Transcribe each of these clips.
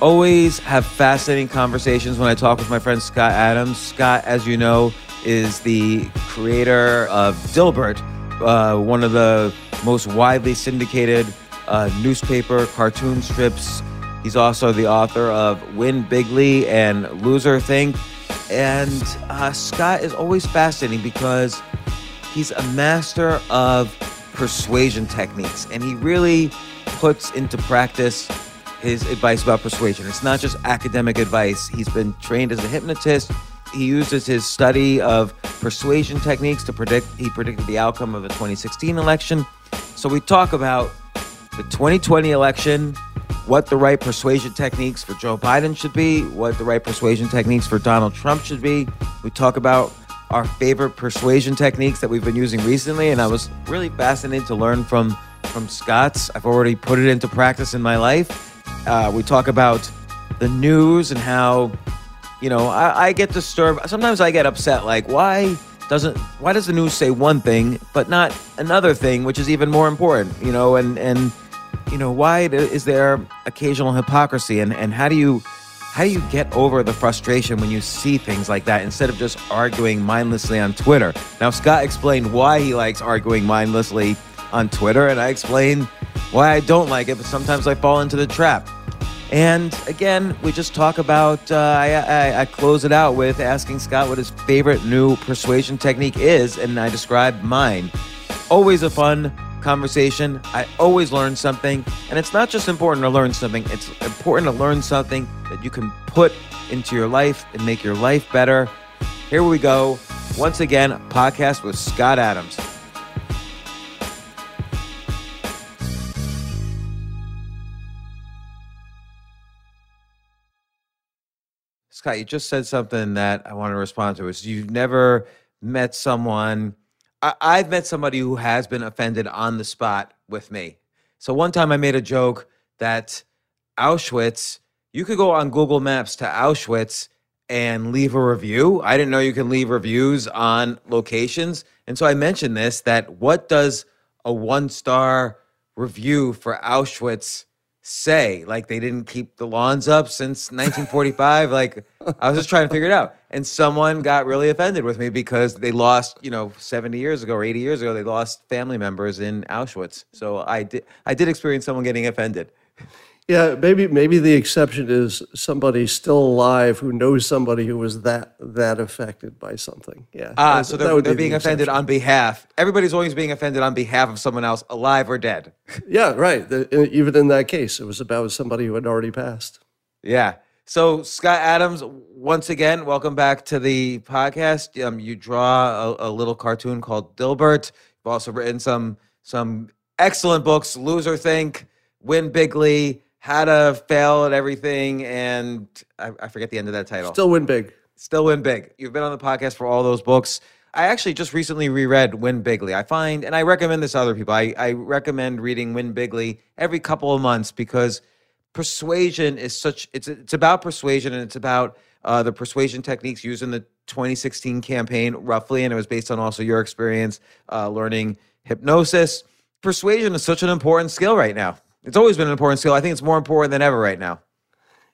Always have fascinating conversations when I talk with my friend Scott Adams. Scott, as you know, is the creator of Dilbert, one of the most widely syndicated newspaper cartoon strips. He's also the author of Win Bigly and Loser Think. And Scott is always fascinating because he's a master of persuasion techniques, and he really puts into practice his advice about persuasion. It's not just academic advice. He's been trained as a hypnotist. He uses his study of persuasion techniques to predicted the outcome of the 2016 election. So we talk about the 2020 election, what the right persuasion techniques for Joe Biden should be, what the right persuasion techniques for Donald Trump should be. We talk about our favorite persuasion techniques that we've been using recently, and I was really fascinated to learn from Scott's. I've already put it into practice in my life. We talk about the news and how, I get disturbed. Sometimes I get upset. Why does the news say one thing but not another thing, which is even more important? Why is there occasional hypocrisy? And how do you get over the frustration when you see things like that instead of just arguing mindlessly on Twitter? Now, Scott explained why he likes arguing mindlessly on Twitter, and I explained why I don't like it, but sometimes I fall into the trap. And again, we just talk about, I close it out with asking Scott what his favorite new persuasion technique is, and I describe mine. Always a fun conversation. I always learn something, and it's not just important to learn something, it's important to learn something that you can put into your life and make your life better. Here we go. Once again, a podcast with Scott Adams. Scott, you just said something that I want to respond to. Is you've never met someone. I've met somebody who has been offended on the spot with me. So one time I made a joke that Auschwitz, you could go on Google Maps to Auschwitz and leave a review. I didn't know you can leave reviews on locations. And so I mentioned this, that what does a 1-star review for Auschwitz say? Like, they didn't keep the lawns up since 1945. Like, I was just trying to figure it out. And someone got really offended with me because they lost, you know, 70 years ago or 80 years ago, they lost family members in Auschwitz. So I did experience someone getting offended. Yeah, maybe the exception is somebody still alive who knows somebody who was that affected by something. Yeah. So they're being offended on behalf. Everybody's always being offended on behalf of someone else, alive or dead. Yeah, right. Even in that case, it was about somebody who had already passed. Yeah. So Scott Adams, once again, welcome back to the podcast. You draw a little cartoon called Dilbert. You've also written some excellent books: Loser Think, Win Bigly, How to Fail at Everything, and I forget the end of that title. Still Win Big. Still Win Big. You've been on the podcast for all those books. I actually just recently reread Win Bigly. I find, and I recommend this to other people, I recommend reading Win Bigly every couple of months, because persuasion is such, it's about persuasion, and it's about the persuasion techniques used in the 2016 campaign, roughly, and it was based on also your experience learning hypnosis. Persuasion is such an important skill right now. It's always been an important skill. I think it's more important than ever right now.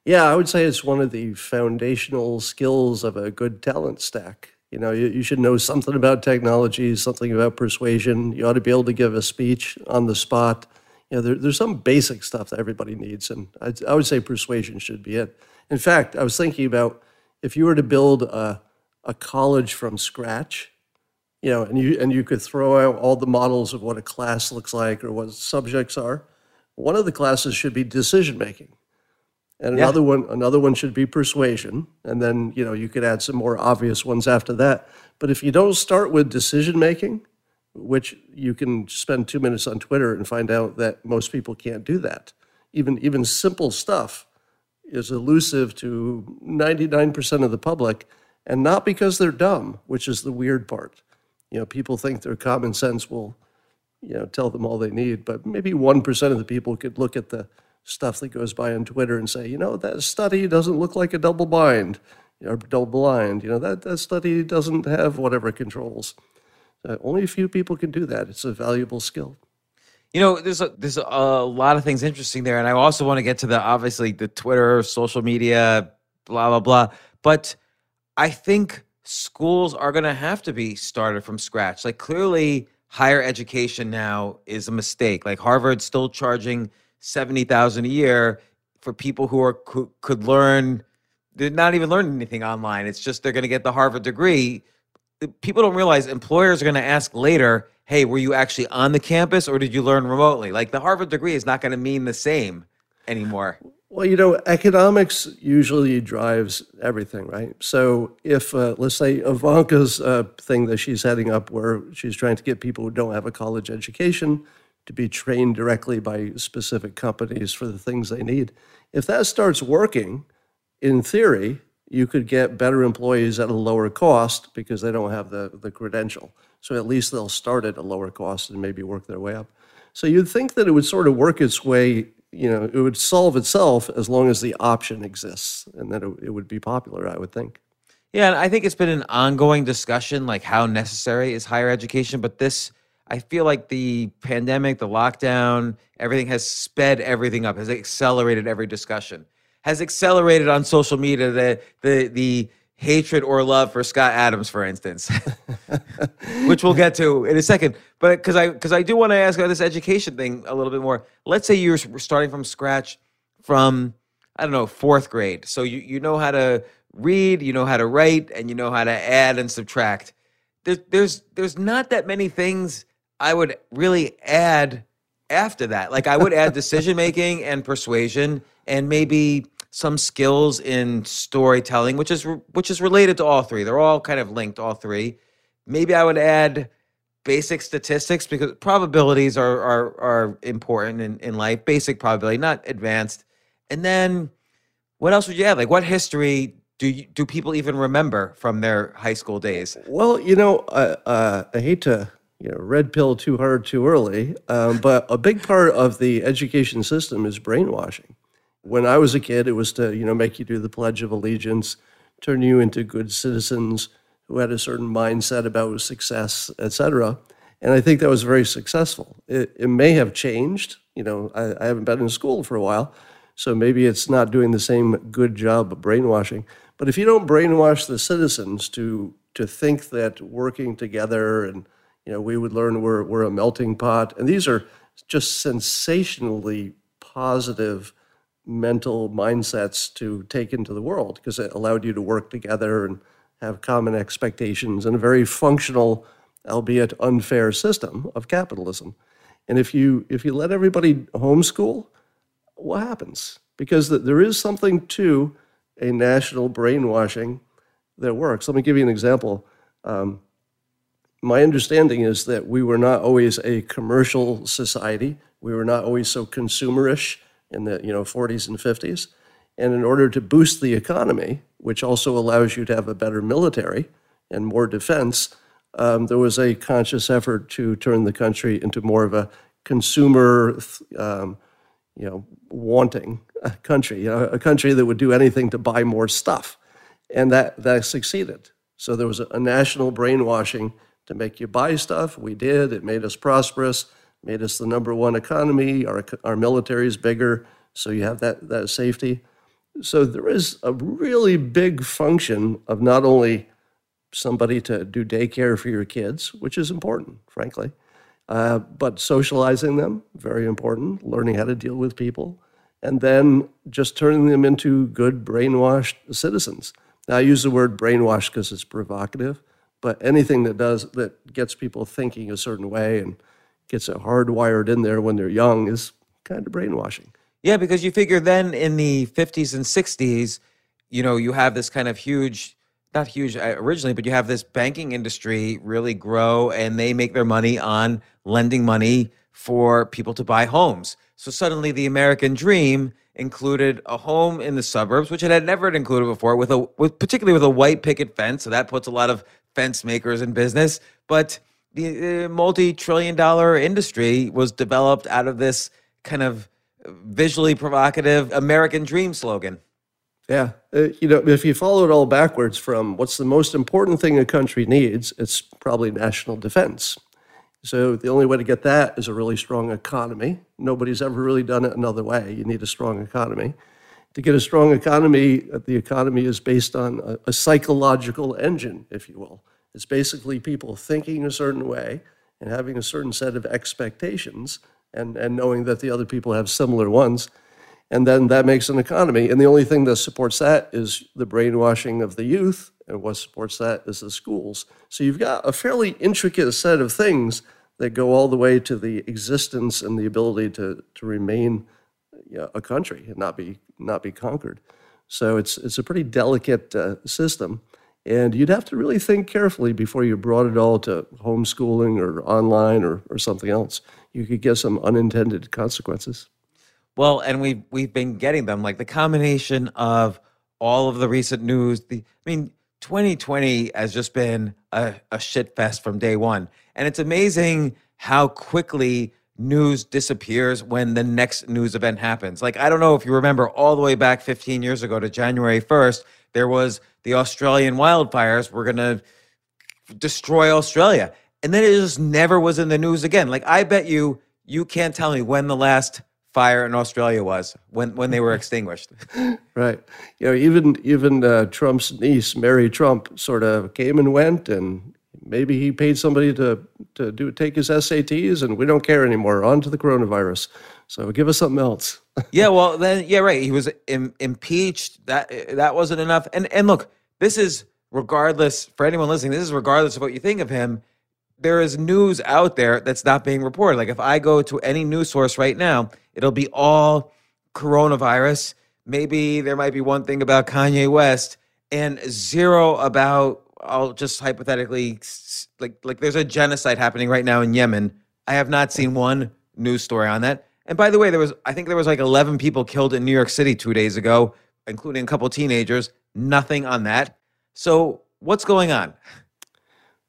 Yeah, I would say it's one of the foundational skills of a good talent stack. You know, you should know something about technology, something about persuasion. You ought to be able to give a speech on the spot. You know, there's some basic stuff that everybody needs, and I would say persuasion should be it. In fact, I was thinking about if you were to build a college from scratch, you know, and you could throw out all the models of what a class looks like or what subjects are. One of the classes should be decision making, and another one should be persuasion, and then, you know, you could add some more obvious ones after that. But if you don't start with decision making, which you can spend 2 minutes on Twitter and find out that most people can't do that. Even simple stuff is elusive to 99% of the public, and not because they're dumb, which is the weird part. You know, people think their common sense will, you know, tell them all they need, but maybe 1% of the people could look at the stuff that goes by on Twitter and say, you know, that study doesn't look like a double blind, you know, that study doesn't have whatever controls. Only a few people can do that. It's a valuable skill. You know, there's a lot of things interesting there, and I also want to get to the, obviously, the Twitter, social media, blah, blah, blah, but I think schools are going to have to be started from scratch. Like, clearly, higher education now is a mistake. Like, Harvard's still charging $70,000 a year for people who could learn, did not even learn anything online. It's just they're going to get the Harvard degree. People don't realize employers are going to ask later, hey, were you actually on the campus or did you learn remotely? Like, the Harvard degree is not going to mean the same anymore. Well, you know, economics usually drives everything, right? So if, let's say, Ivanka's thing that she's heading up, where she's trying to get people who don't have a college education to be trained directly by specific companies for the things they need, if that starts working, in theory, you could get better employees at a lower cost because they don't have the credential. So at least they'll start at a lower cost and maybe work their way up. So you'd think that it would sort of work its way, you know, it would solve itself as long as the option exists, and then it would be popular, I would think. Yeah, and I think it's been an ongoing discussion, like, how necessary is higher education? But this, I feel like the pandemic, the lockdown, everything has sped everything up, has accelerated every discussion, has accelerated on social media the hatred or love for Scott Adams, for instance, which we'll get to in a second. But because I do want to ask about this education thing a little bit more. Let's say you're starting from scratch from, I don't know, 4th grade. So you know how to read, you know how to write, and you know how to add and subtract. There's not that many things I would really add after that. Like, I would add decision-making and persuasion and maybe some skills in storytelling, which is related to all three. They're all kind of linked, all three. Maybe I would add basic statistics, because probabilities are important in life, basic probability, not advanced. And then what else would you add? Like, what history do people even remember from their high school days? Well, you know, I hate to, red pill too hard too early. But a big part of the education system is brainwashing. When I was a kid, it was to make you do the Pledge of Allegiance, turn you into good citizens who had a certain mindset about success, et cetera. And I think that was very successful. It may have changed. I haven't been in school for a while, so maybe it's not doing the same good job of brainwashing. But if you don't brainwash the citizens to think that working together and we would learn we're a melting pot, and these are just sensationally positive mental mindsets to take into the world because it allowed you to work together and have common expectations and a very functional, albeit unfair, system of capitalism. And if you let everybody homeschool, what happens? Because there is something to a national brainwashing that works. Let me give you an example. My understanding is that we were not always a commercial society. We were not always so consumerish in the 40s and 50s. And in order to boost the economy, which also allows you to have a better military and more defense, there was a conscious effort to turn the country into more of a consumer, wanting country, a country that would do anything to buy more stuff. And that succeeded. So there was a national brainwashing to make you buy stuff. We did. It made us prosperous, made us the #1 economy. Our military is bigger, so you have that safety. So there is a really big function of not only somebody to do daycare for your kids, which is important, frankly, but socializing them, very important, learning how to deal with people, and then just turning them into good brainwashed citizens. Now, I use the word brainwashed because it's provocative, but anything that gets people thinking a certain way and gets it hardwired in there when they're young is kind of brainwashing. Yeah, because you figure then in the 50s and 60s, you have this kind of huge... not huge originally, but you have this banking industry really grow, and they make their money on lending money for people to buy homes. So suddenly the American dream included a home in the suburbs, which it had never included before, particularly with a white picket fence. So that puts a lot of fence makers in business. But the multi-trillion-dollar industry was developed out of this kind of visually provocative American dream slogan. Yeah. If you follow it all backwards from what's the most important thing a country needs, it's probably national defense. So the only way to get that is a really strong economy. Nobody's ever really done it another way. You need a strong economy. To get a strong economy, the economy is based on a psychological engine, if you will. It's basically people thinking a certain way and having a certain set of expectations and knowing that the other people have similar ones. And then that makes an economy. And the only thing that supports that is the brainwashing of the youth. And what supports that is the schools. So you've got a fairly intricate set of things that go all the way to the existence and the ability to remain a country and not be conquered. So it's a pretty delicate system. And you'd have to really think carefully before you brought it all to homeschooling or online or something else. You could get some unintended consequences. Well, and we've been getting them, like the combination of all of the recent news. 2020 has just been a shit fest from day one. And it's amazing how quickly news disappears when the next news event happens. Like, I don't know if you remember all the way back 15 years ago to January 1st, there was the Australian wildfires were going to destroy Australia. And then it just never was in the news again. Like, I bet you can't tell me when the last fire in Australia was, when they were extinguished. Right. Even Trump's niece, Mary Trump, sort of came and went, and maybe he paid somebody to take his SATs, and we don't care anymore. On to the coronavirus. So give us something else. Yeah, well, then, yeah, right. He was impeached. That wasn't enough. And look, this is regardless, for anyone listening, this is regardless of what you think of him. There is news out there that's not being reported. Like, if I go to any news source right now, it'll be all coronavirus. Maybe there might be one thing about Kanye West and zero about, I'll just hypothetically, like there's a genocide happening right now in Yemen. I have not seen one news story on that. And by the way, I think there was like 11 people killed in New York City 2 days ago, including a couple teenagers, nothing on that. So what's going on?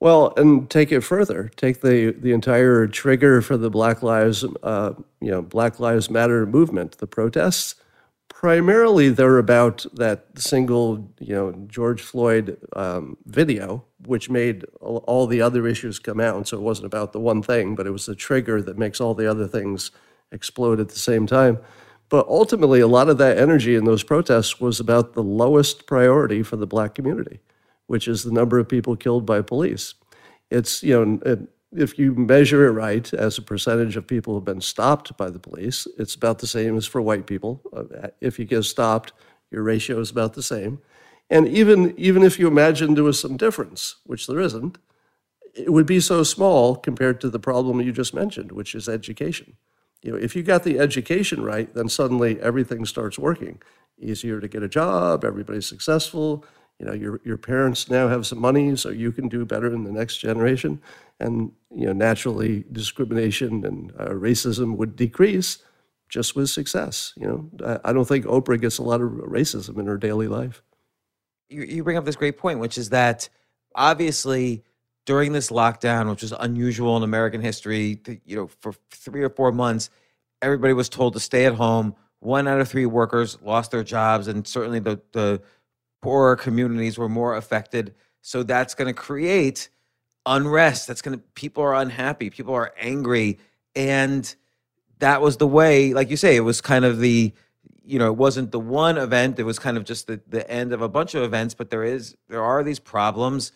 Well, and take it further. Take the entire trigger for the Black Lives Matter movement, the protests. Primarily, they're about that single, George Floyd video, which made all the other issues come out. And so it wasn't about the one thing, but it was the trigger that makes all the other things explode at the same time. But ultimately, a lot of that energy in those protests was about the lowest priority for the Black community, which is the number of people killed by police. It's, if you measure it right, as a percentage of people who have been stopped by the police, it's about the same as for white people. If you get stopped, your ratio is about the same. And even if you imagine there was some difference, which there isn't, it would be so small compared to the problem you just mentioned, which is education. If you got the education right, then suddenly everything starts working. Easier to get a job, everybody's successful. Your parents now have some money, so you can do better in the next generation. And, naturally, discrimination and racism would decrease just with success. I don't think Oprah gets a lot of racism in her daily life. You bring up this great point, which is that obviously during this lockdown, which was unusual in American history, for 3 or 4 months, everybody was told to stay at home. 1 out of 3 workers lost their jobs, and certainly the poorer communities were more affected. So that's going to create unrest. People are unhappy. People are angry. And that was the way, like you say, it was kind of it wasn't the one event. It was kind of just the end of a bunch of events, but there are these problems.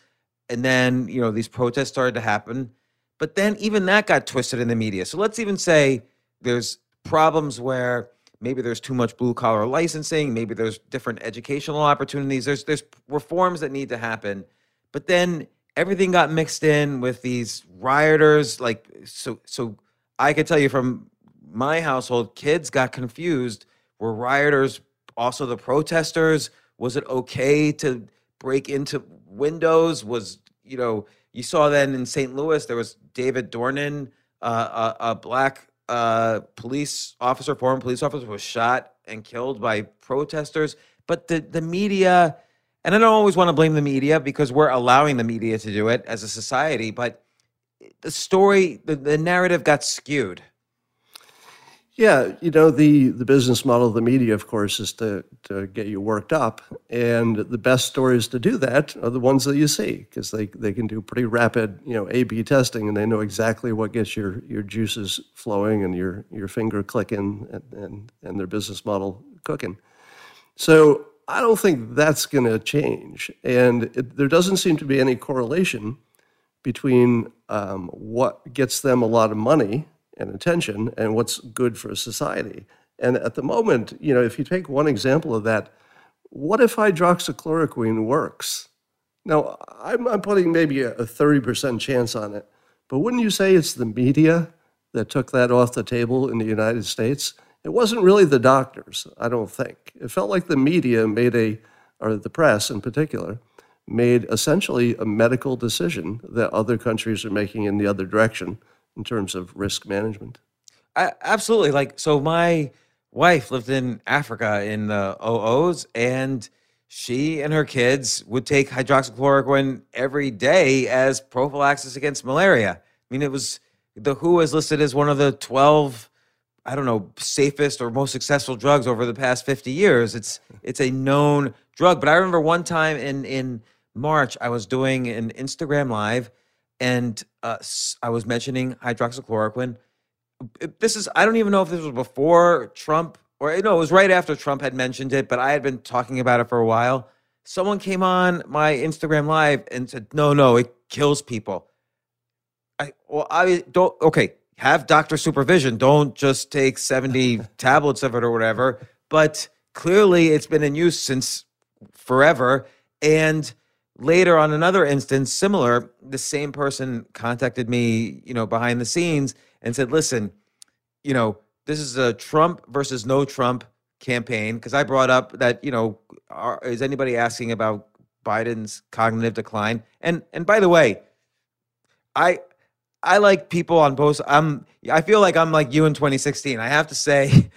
And then, these protests started to happen, but then even that got twisted in the media. So let's even say there's problems where maybe there's too much blue-collar licensing. Maybe there's different educational opportunities. There's reforms that need to happen. But then everything got mixed in with these rioters. So I could tell you from my household, kids got confused. Were rioters also the protesters? Was it okay to break into windows? You saw then in St. Louis, there was David Dornan, a Black former police officer was shot and killed by protesters. But the media, and I don't always want to blame the media because we're allowing the media to do it as a society, but the narrative got skewed. Yeah, the business model of the media, of course, is to get you worked up. And the best stories to do that are the ones that you see, because they can do pretty rapid, A/B testing, and they know exactly what gets your juices flowing and your finger clicking and their business model cooking. So I don't think that's going to change. And there doesn't seem to be any correlation between what gets them a lot of money and attention and what's good for society. And at the moment, if you take one example of that, what if hydroxychloroquine works? Now, I'm putting maybe a 30% chance on it, but wouldn't you say it's the media that took that off the table in the United States? It wasn't really the doctors, I don't think. It felt like the media or the press in particular, made essentially a medical decision that other countries are making in the other direction in terms of risk management. Absolutely. So my wife lived in Africa in the '00s, and she and her kids would take hydroxychloroquine every day as prophylaxis against malaria. I mean, it was the WHO was listed as one of the 12, I don't know, safest or most successful drugs over the past 50 years. It's a known drug. But I remember one time in March, I was doing an Instagram Live, and I was mentioning hydroxychloroquine. I don't even know if this was before Trump it was right after Trump had mentioned it, but I had been talking about it for a while. Someone came on my Instagram Live and said, no, it kills people. Have doctor supervision. Don't just take 70 tablets of it or whatever. But clearly it's been in use since forever. And later on another instance, similar, the same person contacted me, behind the scenes and said, listen, this is a Trump versus no Trump campaign, because I brought up that, is anybody asking about Biden's cognitive decline? And by the way, I like people on both. I feel like I'm like you in 2016. I have to say,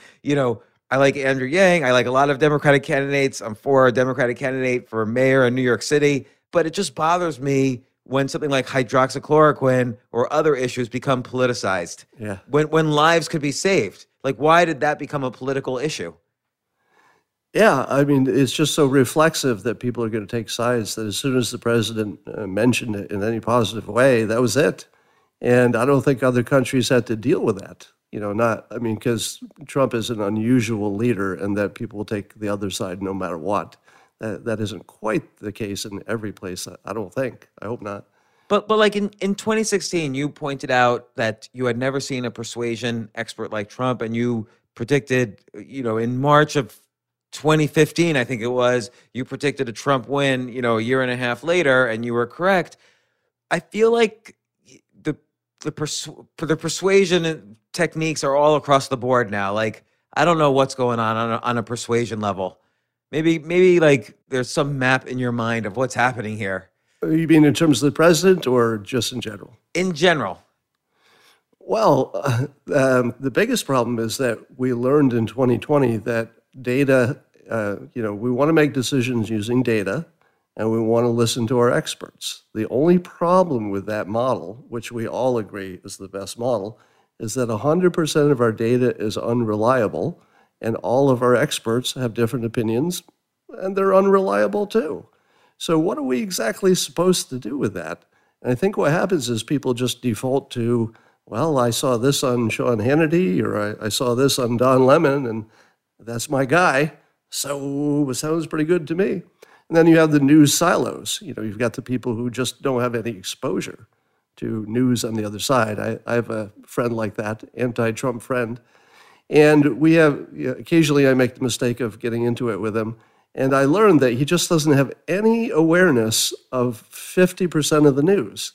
I like Andrew Yang. I like a lot of Democratic candidates. I'm for a Democratic candidate for mayor in New York City. But it just bothers me when something like hydroxychloroquine or other issues become politicized, when lives could be saved. Like, why did that become a political issue? Yeah, I mean, it's just so reflexive that people are going to take sides that as soon as the president mentioned it in any positive way, that was it. And I don't think other countries had to deal with that. You know, not, I mean, because Trump is an unusual leader and that people will take the other side no matter what. That isn't quite the case in every place, I don't think. I hope not. But like in 2016, you pointed out that you had never seen a persuasion expert like Trump, and you predicted, you know, in March of 2015, I think it was, you predicted a Trump win, you know, a year and a half later, and you were correct. I feel like the persuasion techniques are all across the board now. Like, I don't know what's going on a persuasion level. Maybe like there's some map in your mind of what's happening here. You mean in terms of the president or just in general? In general. Well, the biggest problem is that we learned in 2020 that data, you know, we want to make decisions using data and we want to listen to our experts. The only problem with that model, which we all agree is the best model, is that 100% of our data is unreliable. And all of our experts have different opinions, and they're unreliable too. So what are we exactly supposed to do with that? And I think what happens is people just default to, well, I saw this on Sean Hannity, or I saw this on Don Lemon, and that's my guy, so it sounds pretty good to me. And then you have the news silos. You know, you've got the people who just don't have any exposure to news on the other side. I have a friend like that, anti-Trump friend. And we have, occasionally I make the mistake of getting into it with him, and I learned that he just doesn't have any awareness of 50% of the news.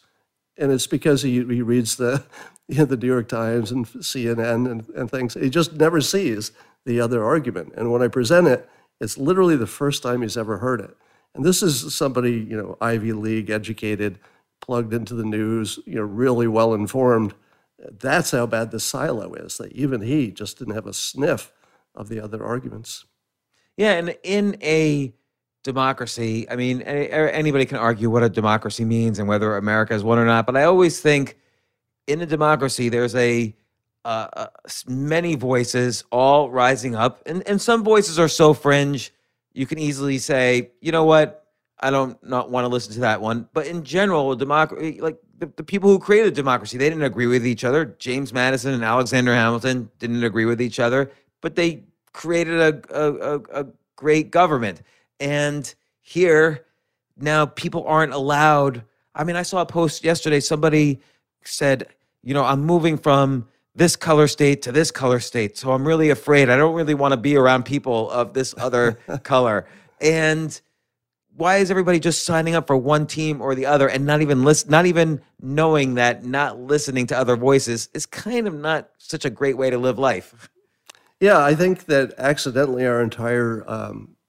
And it's because he reads the New York Times and CNN and things. He just never sees the other argument. And when I present it, it's literally the first time he's ever heard it. And this is somebody, you know, Ivy League educated, plugged into the news, you know, really well informed. That's how bad the silo is, that even he just didn't have a sniff of the other arguments. Yeah, and in a democracy, I mean, anybody can argue what a democracy means and whether America is one or not, but I always think in a democracy there's many voices all rising up, and some voices are so fringe you can easily say, you know what, I not want to listen to that one. But in general, democracy, like the people who created democracy, they didn't agree with each other. James Madison and Alexander Hamilton didn't agree with each other, but they created a great government. And here now people aren't allowed. I mean, I saw a post yesterday. Somebody said, you know, I'm moving from this color state to this color state, so I'm really afraid. I don't really want to be around people of this other color. And why is everybody just signing up for one team or the other and not even knowing that not listening to other voices is kind of not such a great way to live life? Yeah, I think that accidentally our entire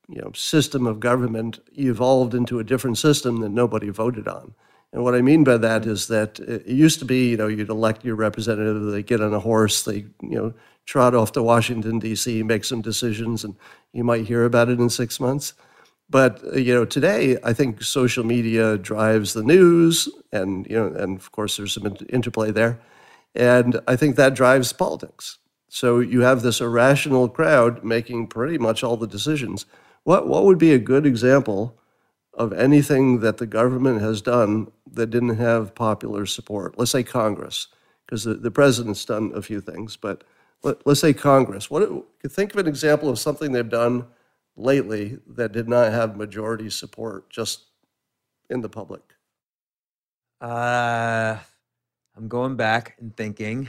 you know, system of government evolved into a different system that nobody voted on. And what I mean by that is that it used to be, you know, you'd elect your representative, they get on a horse, they, you know, trot off to Washington, D.C., make some decisions, and you might hear about it in 6 months. But, you know, today, I think social media drives the news, and, you know, and of course, there's some interplay there. And I think that drives politics. So you have this irrational crowd making pretty much all the decisions. What would be a good example of anything that the government has done that didn't have popular support? Let's say Congress, because the president's done a few things, but let's say Congress. Think of an example of something they've done lately that did not have majority support just in the public? I'm going back and thinking.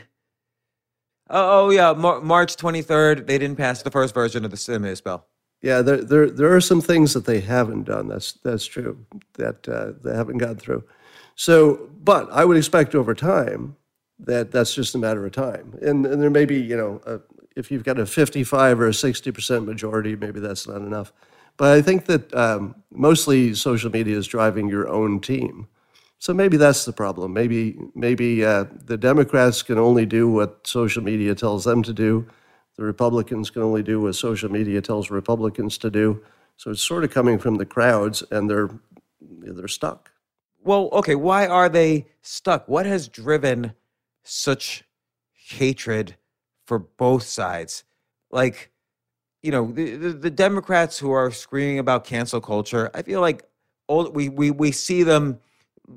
Oh yeah, March 23rd, they didn't pass the first version of the stimulus bill. Yeah, there are some things that they haven't done. That's true, that they haven't gotten through. So, but I would expect over time that that's just a matter of time. And there may be, you know, if you've got a 55 or a 60% majority, maybe that's not enough. But I think that mostly social media is driving your own team. So maybe that's the problem. Maybe the Democrats can only do what social media tells them to do. The Republicans can only do what social media tells Republicans to do. So it's sort of coming from the crowds, and they're stuck. well, okay, why are they stuck? What has driven such hatred for both sides? Like, you know, the Democrats who are screaming about cancel culture, I feel like we see them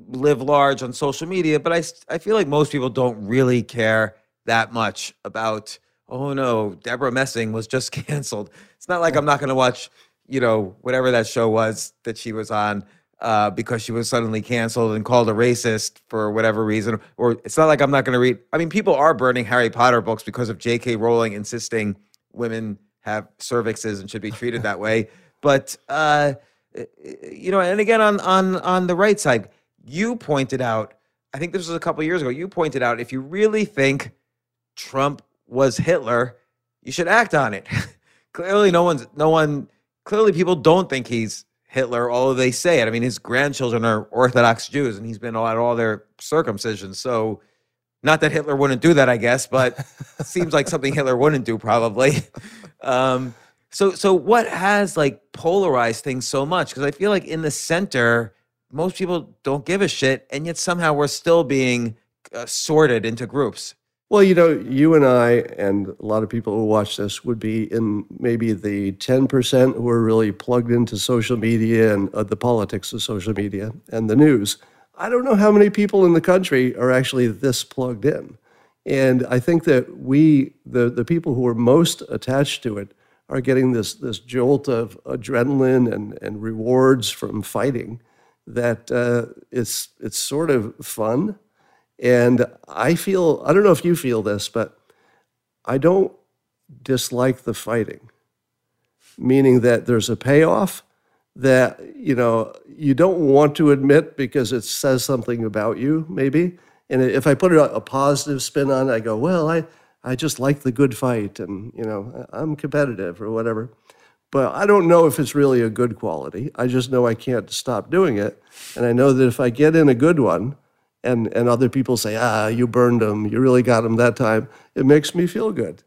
live large on social media, but I feel like most people don't really care that much about, oh no, Deborah Messing was just canceled. It's not like I'm not going to watch, you know, whatever that show was that she was on because she was suddenly canceled and called a racist for whatever reason. Or it's not like I'm not going to read. I mean, people are burning Harry Potter books because of J.K. Rowling insisting women have cervixes and should be treated that way. But, you know, and again, on the right side, you pointed out, I think this was a couple of years ago, you pointed out if you really think Trump was Hitler, you should act on it. Clearly, clearly people don't think he's Hitler, although they say it. I mean, his grandchildren are Orthodox Jews, and he's been at all their circumcisions. So not that Hitler wouldn't do that, I guess, but it seems like something Hitler wouldn't do probably. So what has like polarized things so much? Because I feel like in the center, most people don't give a shit, and yet somehow we're still being sorted into groups. Well, you know, you and I and a lot of people who watch this would be in maybe the 10% who are really plugged into social media and the politics of social media and the news. I don't know how many people in the country are actually this plugged in. And I think that we, the people who are most attached to it, are getting this jolt of adrenaline and rewards from fighting that it's sort of fun. And I don't know if you feel this, but I don't dislike the fighting, meaning that there's a payoff that, you know, you don't want to admit because it says something about you, maybe. And if I put a positive spin on it, I go, well, I just like the good fight and, you know, I'm competitive or whatever. But I don't know if it's really a good quality. I just know I can't stop doing it. And I know that if I get in a good one, and other people say, you burned them, you really got them that time, it makes me feel good.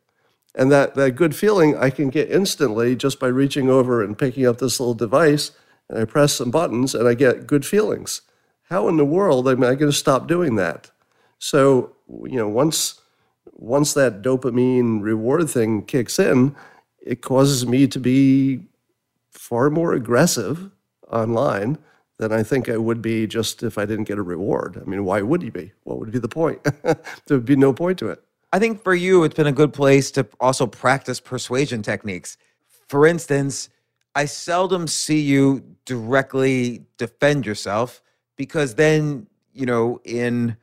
And that good feeling I can get instantly just by reaching over and picking up this little device, and I press some buttons, and I get good feelings. How in the world am I going to stop doing that? So, you know, once that dopamine reward thing kicks in, it causes me to be far more aggressive online than I think I would be just if I didn't get a reward. I mean, why would you be? What would be the point? There would be no point to it. I think for you, it's been a good place to also practice persuasion techniques. For instance, I seldom see you directly defend yourself because then, you know, in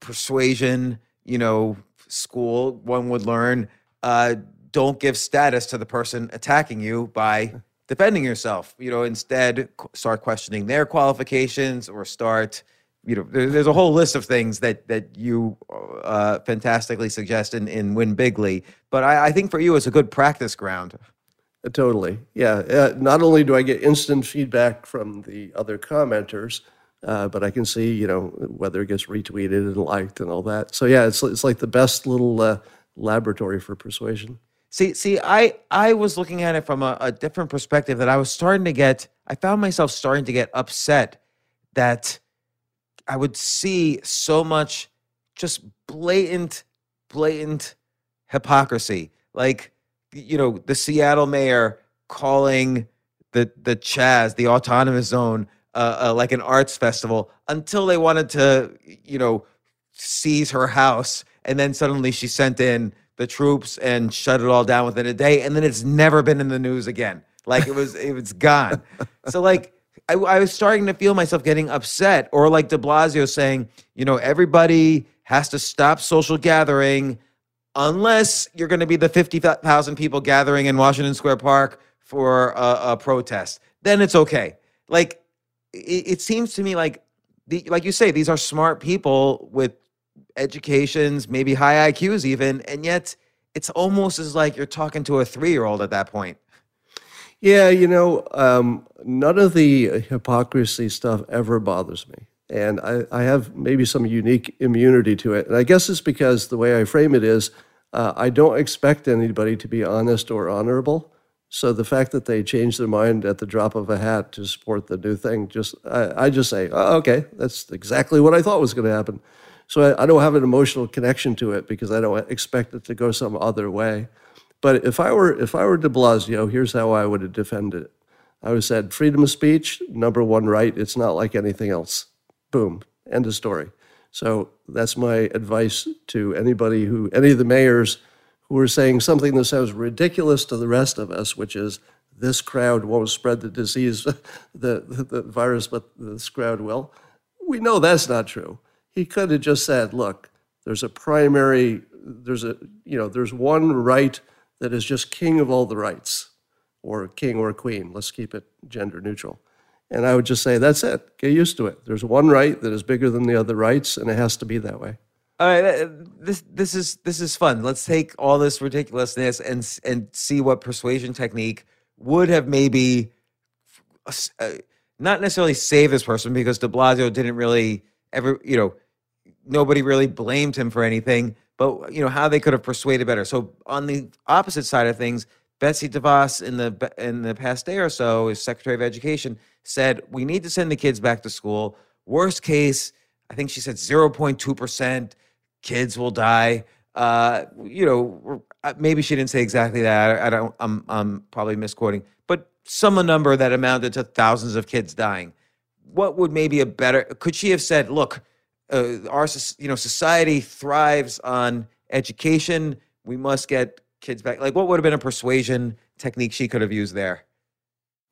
persuasion, you know, school, one would learn, don't give status to the person attacking you by defending yourself, you know, instead start questioning their qualifications or start, you know, there's a whole list of things that you fantastically suggest in Win Bigly. But I think for you, it's a good practice ground. Totally. Yeah. Not only do I get instant feedback from the other commenters, but I can see, you know, whether it gets retweeted and liked and all that. So yeah, it's like the best little laboratory for persuasion. See, I was looking at it from a different perspective that I found myself starting to get upset that I would see so much just blatant hypocrisy. Like, you know, the Seattle mayor calling the Chaz, the autonomous zone, like an arts festival until they wanted to, you know, seize her house. And then suddenly she sent in the troops and shut it all down within a day. And then it's never been in the news again. Like it's gone. So like, I was starting to feel myself getting upset, or like de Blasio saying, you know, everybody has to stop social gathering unless you're going to be the 50,000 people gathering in Washington Square Park for a protest. Then it's okay. Like, it seems to me like, like you say, these are smart people with educations, maybe high IQs even, and yet it's almost as like you're talking to a 3-year-old at that point. Yeah, you know, none of the hypocrisy stuff ever bothers me. And I have maybe some unique immunity to it. And I guess it's because the way I frame it is I don't expect anybody to be honest or honorable. So the fact that they changed their mind at the drop of a hat to support the new thing, I just say, oh, okay, that's exactly what I thought was going to happen. So I don't have an emotional connection to it because I don't expect it to go some other way. But if I were de Blasio, here's how I would have defended it. I would have said, freedom of speech, #1 right. It's not like anything else. Boom. End of story. So that's my advice to anybody who, any of the mayors who are saying something that sounds ridiculous to the rest of us, which is this crowd won't spread the disease, the virus, but this crowd will. We know that's not true. He could have just said, look, there's one right that is just king of all the rights, or king or queen. Let's keep it gender neutral. And I would just say, that's it. Get used to it. There's one right that is bigger than the other rights, and it has to be that way. All right, this is fun. Let's take all this ridiculousness and see what persuasion technique would have maybe not necessarily saved this person, because de Blasio didn't really ever, nobody really blamed him for anything, but how they could have persuaded better. So on the opposite side of things, Betsy DeVos in the past day or so, as Secretary of Education, said we need to send the kids back to school. Worst case, I think she said 0.2% kids will die. Maybe she didn't say exactly that. I'm probably misquoting, but some number that amounted to thousands of kids dying. What would maybe could she have said, look, our society thrives on education. We must get kids back. Like, what would have been a persuasion technique she could have used there?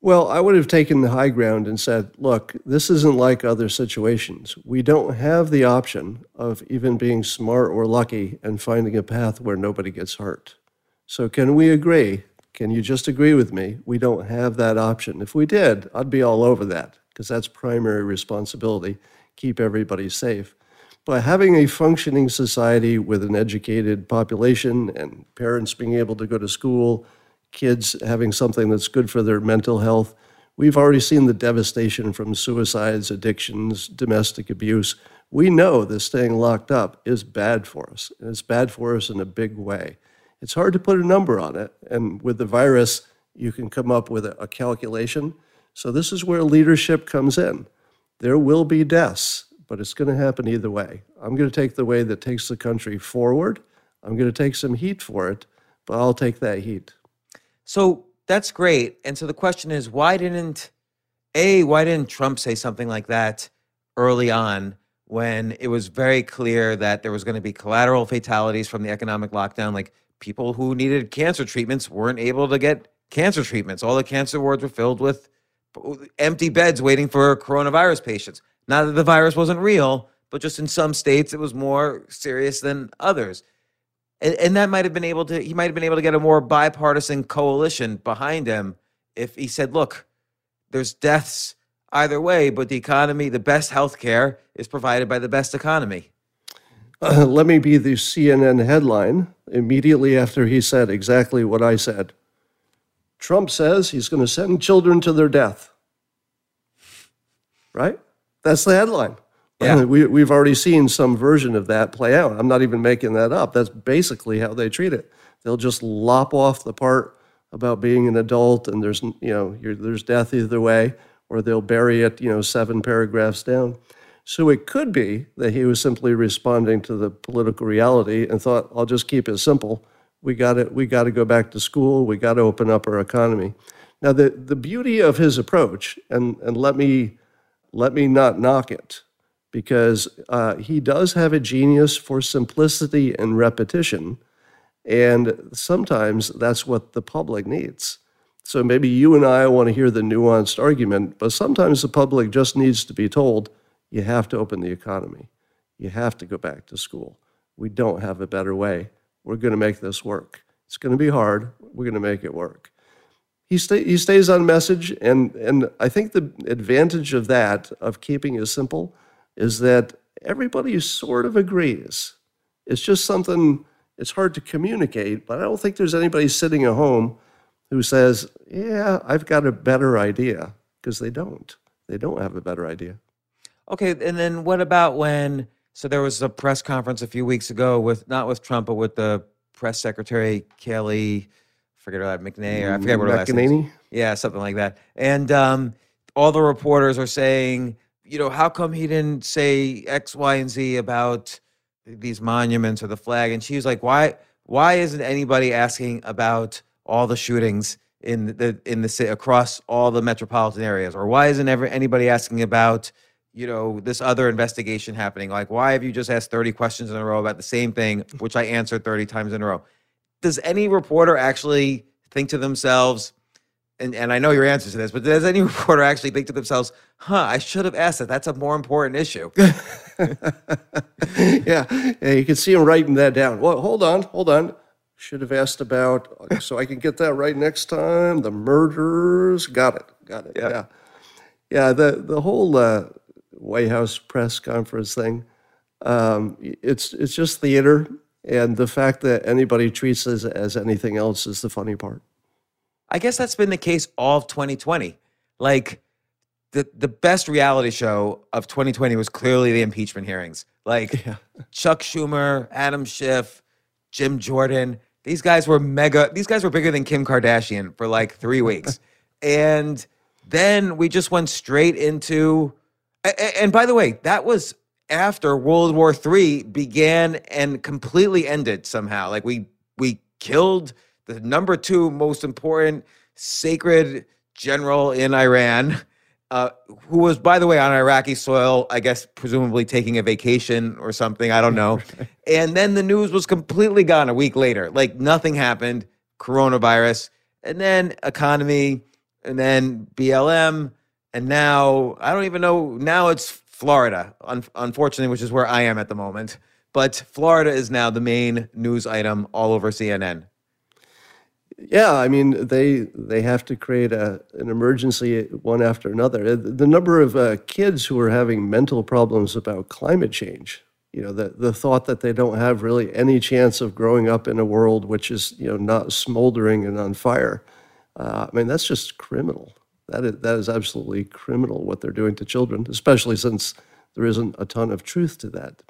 Well, I would have taken the high ground and said, look, this isn't like other situations. We don't have the option of even being smart or lucky and finding a path where nobody gets hurt. So can we agree? Can you just agree with me? We don't have that option. If we did, I'd be all over that, because that's primary responsibility. Keep everybody safe. By having a functioning society with an educated population and parents being able to go to school, kids having something that's good for their mental health, we've already seen the devastation from suicides, addictions, domestic abuse. We know that staying locked up is bad for us, and it's bad for us in a big way. It's hard to put a number on it, and with the virus, you can come up with a calculation. So this is where leadership comes in. There will be deaths, but it's going to happen either way. I'm going to take the way that takes the country forward. I'm going to take some heat for it, but I'll take that heat. So that's great. And so the question is, why didn't Trump say something like that early on when it was very clear that there was going to be collateral fatalities from the economic lockdown? Like, people who needed cancer treatments weren't able to get cancer treatments. All the cancer wards were filled with empty beds waiting for coronavirus patients. Not that the virus wasn't real, but just in some states it was more serious than others. And that might have been able to, he might have been able to get a more bipartisan coalition behind him if he said, look, there's deaths either way, but the economy, the best health care is provided by the best economy. Let me be the CNN headline immediately after he said exactly what I said. Trump says he's going to send children to their death. Right? That's the headline. Yeah. We've already seen some version of that play out. I'm not even making that up. That's basically how they treat it. They'll just lop off the part about being an adult and there's death either way, or they'll bury it, 7 paragraphs down. So it could be that he was simply responding to the political reality and thought, I'll just keep it simple. We got to go back to school. We got to open up our economy. Now, the beauty of his approach, and let me not knock it, because he does have a genius for simplicity and repetition, and sometimes that's what the public needs. So maybe you and I want to hear the nuanced argument, but sometimes the public just needs to be told, you have to open the economy. You have to go back to school. We don't have a better way. We're going to make this work. It's going to be hard. We're going to make it work. He stays on message, and I think the advantage of that, of keeping it simple, is that everybody sort of agrees. It's just something, it's hard to communicate, but I don't think there's anybody sitting at home who says, yeah, I've got a better idea, because they don't. They don't have a better idea. Okay, and then what about when, so there was a press conference a few weeks ago, not with Trump, but with the press secretary, Kelly forget her last name, McNay, I forget what her last name is. Yeah, something like that. And all the reporters are saying, you know, how come he didn't say X, Y, and Z about these monuments or the flag? And she was like, why isn't anybody asking about all the shootings in the city across all the metropolitan areas? Or why isn't anybody asking about, you know, this other investigation happening? Like, why have you just asked 30 questions in a row about the same thing, which I answered 30 times in a row? Does any reporter actually think to themselves, and I know your answer to this, but does any reporter actually think to themselves, huh, I should have asked that. That's a more important issue. Yeah, you can see him writing that down. Well, hold on. Should have asked about, so I can get that right next time, the murders. Got it, yeah. The whole White House press conference thing, it's just theater, and the fact that anybody treats it as anything else is the funny part. I guess that's been the case all of 2020. Like, the best reality show of 2020 was clearly the impeachment hearings. Like, Chuck Schumer, Adam Schiff, Jim Jordan, these guys were mega, these guys were bigger than Kim Kardashian for like 3 weeks. And then we just went straight into, and by the way, that was after World War III began and completely ended somehow. Like we killed the #2 most important sacred general in Iran, who was, by the way, on Iraqi soil, I guess, presumably taking a vacation or something. I don't know. And then the news was completely gone a week later. Like, nothing happened. Coronavirus. And then economy. And then BLM. And now, I don't even know. Now it's Florida, unfortunately, which is where I am at the moment. But Florida is now the main news item all over CNN. Yeah, I mean, they have to create an emergency one after another. The number of kids who are having mental problems about climate change, you know, the thought that they don't have really any chance of growing up in a world which is, you know, not smoldering and on fire. I mean, that's just criminal. That is absolutely criminal what they're doing to children, especially since there isn't a ton of truth to that.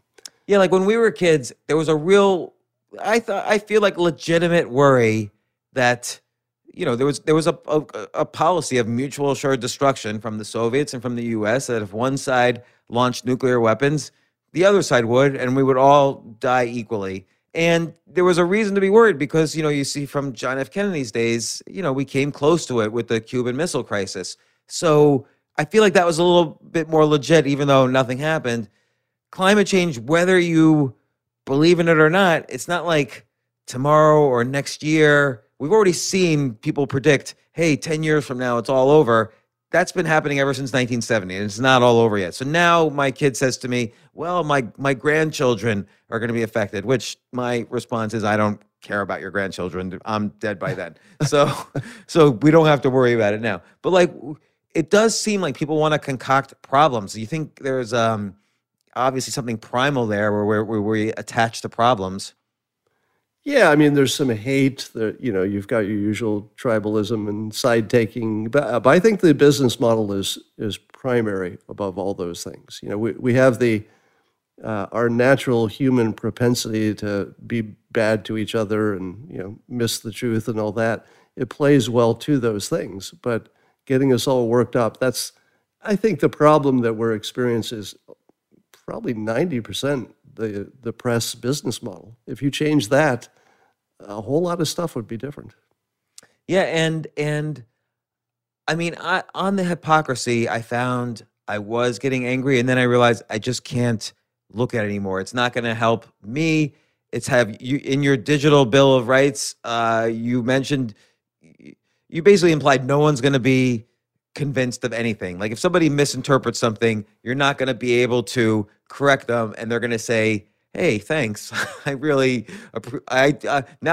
Yeah, like when we were kids, there was a real, I feel like, legitimate worry that, you know, there was a policy of mutual assured destruction from the Soviets and from the U.S. that if one side launched nuclear weapons, the other side would, and we would all die equally. And there was a reason to be worried because, you know, you see from John F. Kennedy's days, you know, we came close to it with the Cuban Missile Crisis. So I feel like that was a little bit more legit, even though nothing happened. Climate change, whether you believe in it or not, it's not like tomorrow or next year. We've already seen people predict, hey, 10 years from now, it's all over. That's been happening ever since 1970, and it's not all over yet. So now my kid says to me, well, my grandchildren are going to be affected, which my response is, I don't care about your grandchildren. I'm dead by then. So we don't have to worry about it now. But, like, it does seem like people want to concoct problems. You think there's obviously something primal there where we attach to problems. Yeah, I mean, there's some hate that, you know, you've got your usual tribalism and side-taking, but I think the business model is primary above all those things. You know, we have our natural human propensity to be bad to each other and, you know, miss the truth and all that. It plays well to those things, but getting us all worked up, that's, I think, the problem that we're experiencing is probably 90% the press business model. If you change that, a whole lot of stuff would be different. Yeah, and I mean, on the hypocrisy, I found I was getting angry, and then I realized I just can't look at it anymore. It's not going to help me. It's have you in your digital Bill of Rights. You basically implied no one's going to be convinced of anything. Like, if somebody misinterprets something, you're not going to be able to correct them, and they're going to say, hey, thanks. Now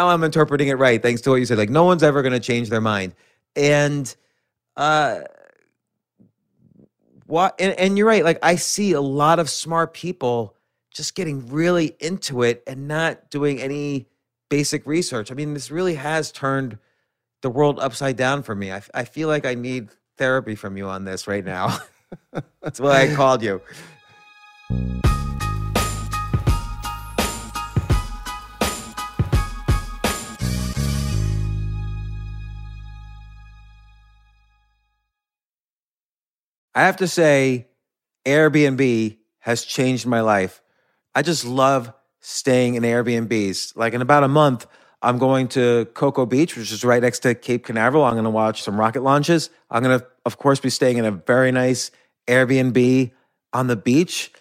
I'm interpreting it right, thanks to what you said. Like, no one's ever going to change their mind. And and you're right. Like, I see a lot of smart people just getting really into it and not doing any basic research. I mean, this really has turned the world upside down for me. I feel like I need therapy from you on this right now. That's why I called you. I have to say, Airbnb has changed my life. I just love staying in Airbnbs. Like in about a month, I'm going to Cocoa Beach, which is right next to Cape Canaveral. I'm going to watch some rocket launches. I'm going to, of course, be staying in a very nice Airbnb on the beach.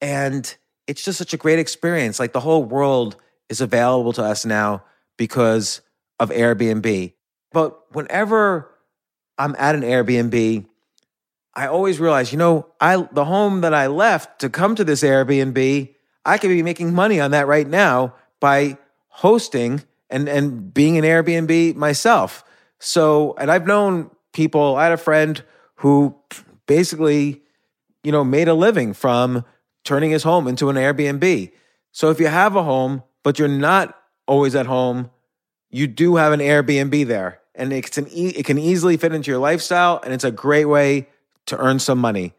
And it's just such a great experience. Like the whole world is available to us now because of Airbnb. But whenever I'm at an Airbnb, I always realize, the home that I left to come to this Airbnb, I could be making money on that right now by hosting and being an Airbnb myself. So, and I've known people, I had a friend who basically, made a living from turning his home into an Airbnb. So if you have a home, but you're not always at home, you do have an Airbnb there. And it can easily fit into your lifestyle, and it's a great way to earn some money.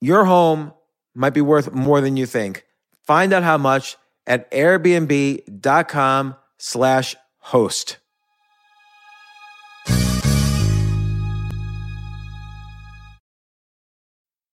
Your home might be worth more than you think. Find out how much at airbnb.com/host.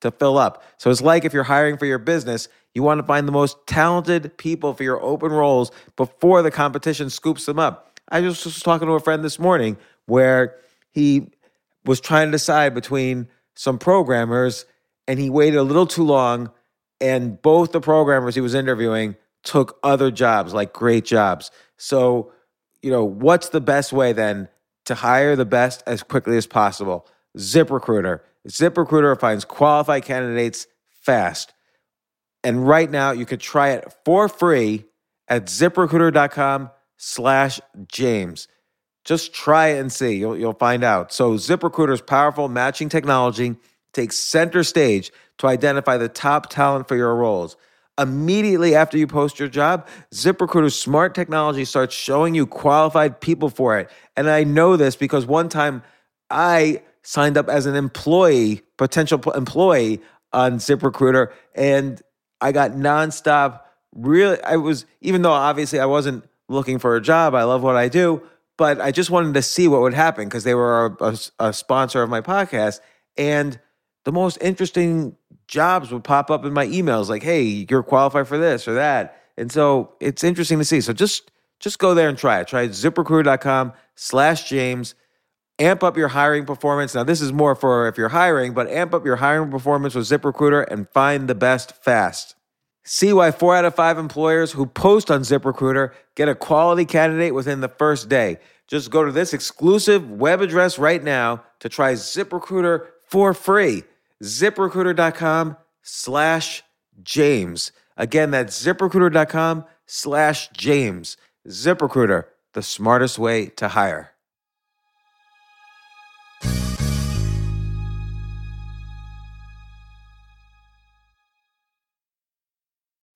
to fill up. So it's like if you're hiring for your business, you want to find the most talented people for your open roles before the competition scoops them up. I just was talking to a friend this morning where he was trying to decide between some programmers, and he waited a little too long, and both the programmers he was interviewing took other jobs, like great jobs. So, what's the best way then to hire the best as quickly as possible? ZipRecruiter. ZipRecruiter finds qualified candidates fast. And right now, you could try it for free at ZipRecruiter.com/James. Just try it and see. You'll find out. So ZipRecruiter's powerful matching technology takes center stage to identify the top talent for your roles. Immediately after you post your job, ZipRecruiter's smart technology starts showing you qualified people for it. And I know this because one time I signed up as an employee, potential employee on ZipRecruiter, and I got nonstop. Really, even though obviously I wasn't looking for a job, I love what I do, but I just wanted to see what would happen because they were a sponsor of my podcast. And the most interesting jobs would pop up in my emails like, hey, you're qualified for this or that. And so it's interesting to see. So just go there and try it. Try ZipRecruiter.com/James. Amp up your hiring performance. Now, this is more for if you're hiring, but amp up your hiring performance with ZipRecruiter and find the best fast. See why 4 out of 5 employers who post on ZipRecruiter get a quality candidate within the first day. Just go to this exclusive web address right now to try ZipRecruiter for free. ZipRecruiter.com/James. Again, that's ZipRecruiter.com/James. ZipRecruiter, the smartest way to hire.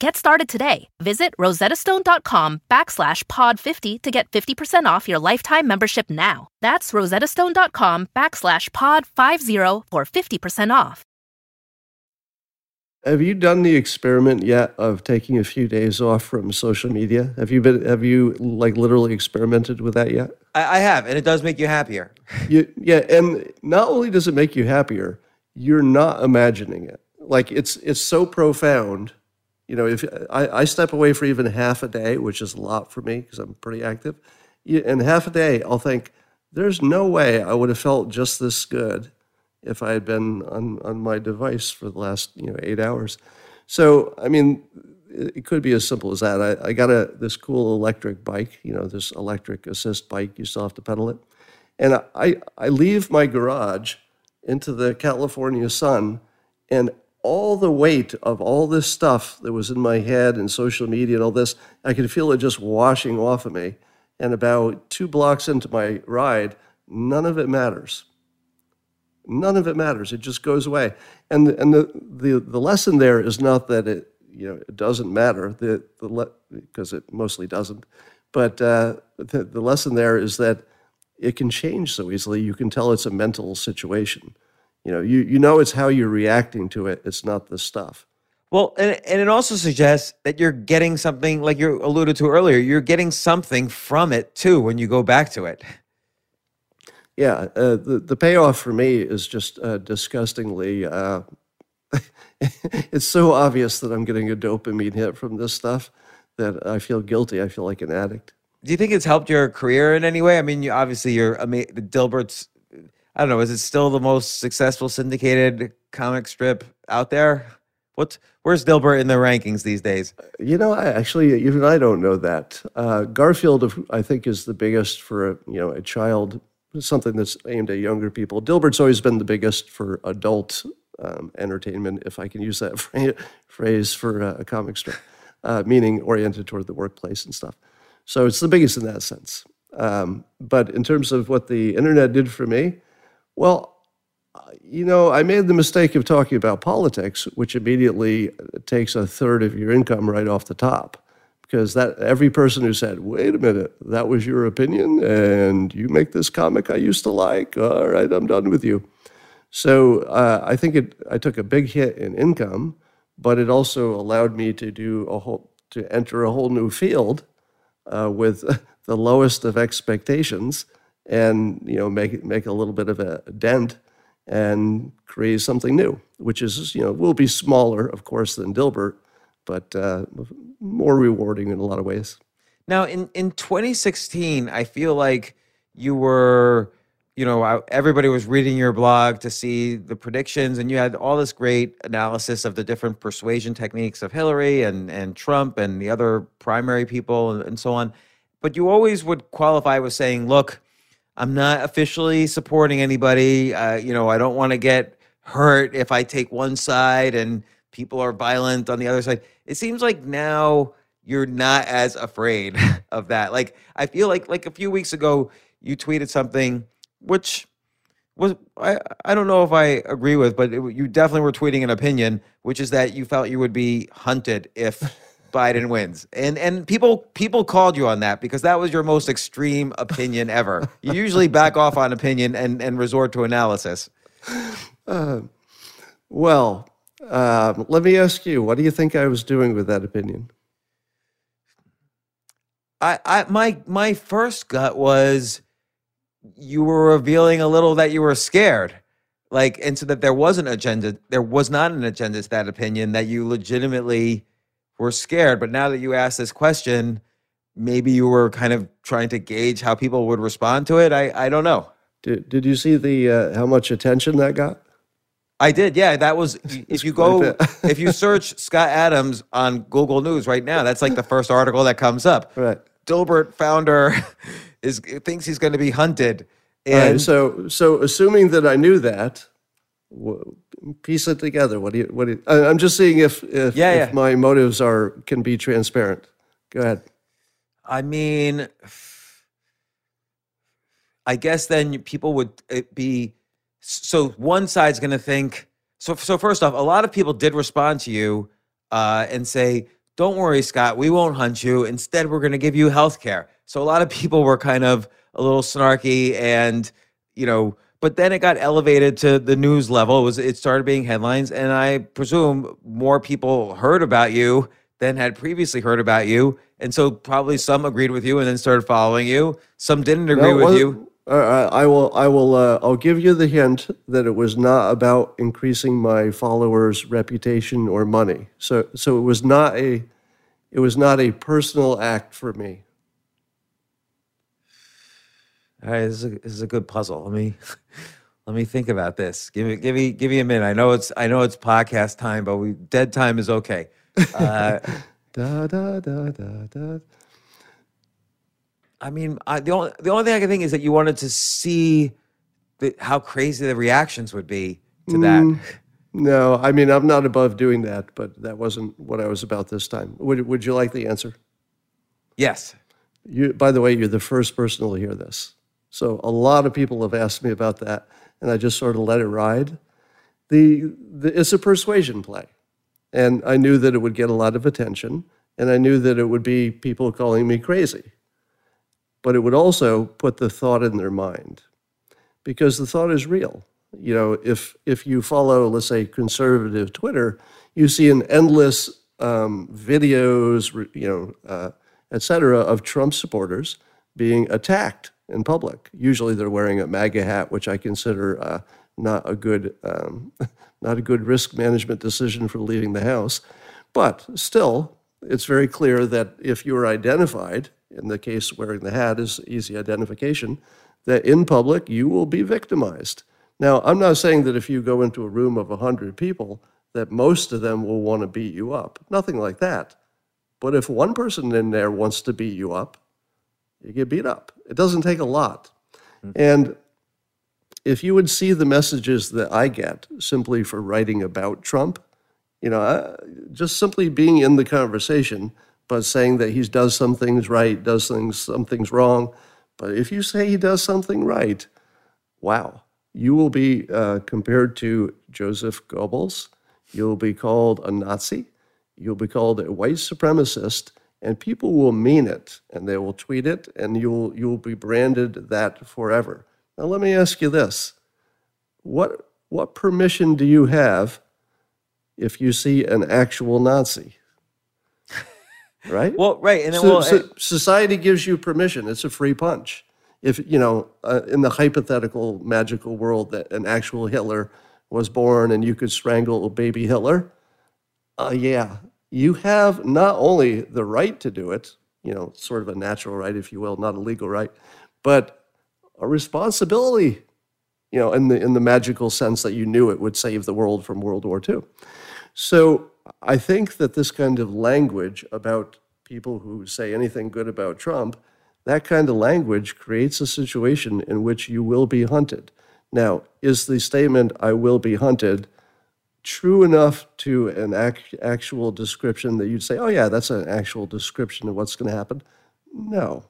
Get started today. Visit rosettastone.com/pod50 to get 50% off your lifetime membership now. That's rosettastone.com/pod50 for 50% off. Have you done the experiment yet of taking a few days off from social media? Have you like literally experimented with that yet? I have, and it does make you happier. Yeah, and not only does it make you happier, you're not imagining it. Like it's so profound. You know, if I step away for even half a day, which is a lot for me because I'm pretty active, and half a day I'll think, there's no way I would have felt just this good if I had been on my device for the last 8 hours. So, I mean, it could be as simple as that. I got this cool electric bike, this electric assist bike. You still have to pedal it. And I leave my garage into the California sun, and all the weight of all this stuff that was in my head and social media and all this, I could feel it just washing off of me. And about 2 blocks into my ride, none of it matters. None of it matters. It just goes away. And the lesson there is not that it it doesn't matter, because it mostly doesn't. But the lesson there is that it can change so easily. You can tell it's a mental situation. You know it's how you're reacting to it. It's not the stuff. Well, and it also suggests that you're getting something, like you alluded to earlier. You're getting something from it too when you go back to it. Yeah, the payoff for me is just disgustingly, it's so obvious that I'm getting a dopamine hit from this stuff that I feel guilty. I feel like an addict. Do you think it's helped your career in any way? I mean, the Dilbert's, I don't know, is it still the most successful syndicated comic strip out there? Where's Dilbert in the rankings these days? Even I don't know that. Garfield, I think, is the biggest for a child, something that's aimed at younger people. Dilbert's always been the biggest for adult entertainment, if I can use that phrase for a comic strip, meaning oriented toward the workplace and stuff. So it's the biggest in that sense. But in terms of what the internet did for me, well, I made the mistake of talking about politics, which immediately takes 1/3 of your income right off the top. Because every person who said, wait a minute, that was your opinion, and you make this comic I used to like, all right, I'm done with you. So I think I took a big hit in income, but it also allowed me to enter a whole new field with the lowest of expectations, and make a little bit of a dent and create something new, which is will be smaller, of course, than Dilbert, but more rewarding in a lot of ways. Now, in 2016, I feel like you were, everybody was reading your blog to see the predictions, and you had all this great analysis of the different persuasion techniques of Hillary and Trump and the other primary people and so on. But you always would qualify with saying, look, I'm not officially supporting anybody. I don't want to get hurt if I take one side and people are violent on the other side. It seems like now you're not as afraid of that. Like, I feel like a few weeks ago, you tweeted something which was, I don't know if I agree with, but you definitely were tweeting an opinion, which is that you felt you would be hunted if Biden wins. And people called you on that because that was your most extreme opinion ever. You usually back off on opinion and resort to analysis. Let me ask you, what do you think I was doing with that opinion? My first gut was you were revealing a little that you were scared, and so that there was an agenda. There was not an agenda to that opinion, that you legitimately were scared. But now that you asked this question, maybe you were kind of trying to gauge how people would respond to it. I don't know. Did you see how much attention that got? I did, yeah. That was, if you search Scott Adams on Google News right now, that's like the first article that comes up. Right. Dilbert founder thinks he's going to be hunted. And right, so assuming that I knew that, piece it together. What do you? I'm just seeing if my motives can be transparent. Go ahead. I mean, I guess then people would be. So one side's going to think, so first off, a lot of people did respond to you and say, don't worry, Scott, we won't hunt you. Instead, we're going to give you health care. So a lot of people were kind of a little snarky and, But then it got elevated to the news level. It started being headlines, and I presume more people heard about you than had previously heard about you. And so probably some agreed with you and then started following you. Some didn't agree with you. I'll give you the hint that it was not about increasing my followers' reputation or money. So it was not a personal act for me. All right, this is a good puzzle. Let me think about this. Give me a minute. I know it's podcast time, but dead time is okay. Da, da, da, da, da. I mean, the only thing I can think is that you wanted to see how crazy the reactions would be to that. No, I mean, I'm not above doing that, but that wasn't what I was about this time. Would you like the answer? Yes. By the way, you're the first person to hear this. So a lot of people have asked me about that, and I just sort of let it ride. It's a persuasion play, and I knew that it would get a lot of attention, and I knew that it would be people calling me crazy. But it would also put the thought in their mind, because the thought is real. You know, if you follow, let's say, conservative Twitter, you see an endless videos, etc., of Trump supporters being attacked in public. Usually, they're wearing a MAGA hat, which I consider not a good risk management decision for leaving the house. But still, it's very clear that if you are identified, in the case wearing the hat is easy identification, that in public you will be victimized. Now, I'm not saying that if you go into a room of 100 people that most of them will want to beat you up. Nothing like that. But if one person in there wants to beat you up, you get beat up. It doesn't take a lot. Mm-hmm. And if you would see the messages that I get simply for writing about Trump, just simply being in the conversation, but saying that he does some things right, some things wrong. But if you say he does something right, wow, you will be compared to Joseph Goebbels. You'll be called a Nazi. You'll be called a white supremacist, and people will mean it, and they will tweet it, and you'll be branded that forever. Now, let me ask you this. What permission do you have if you see an actual Nazi? Right? Well, right. And then society gives you permission. It's a free punch. If, in the hypothetical magical world that an actual Hitler was born and you could strangle a baby Hitler, you have not only the right to do it, sort of a natural right, if you will, not a legal right, but a responsibility, in the magical sense that you knew it would save the world from World War II. So I think that this kind of language about people who say anything good about Trump, that kind of language creates a situation in which you will be hunted. Now, is the statement, I will be hunted, true enough to an actual description that you'd say, oh yeah, that's an actual description of what's going to happen? No.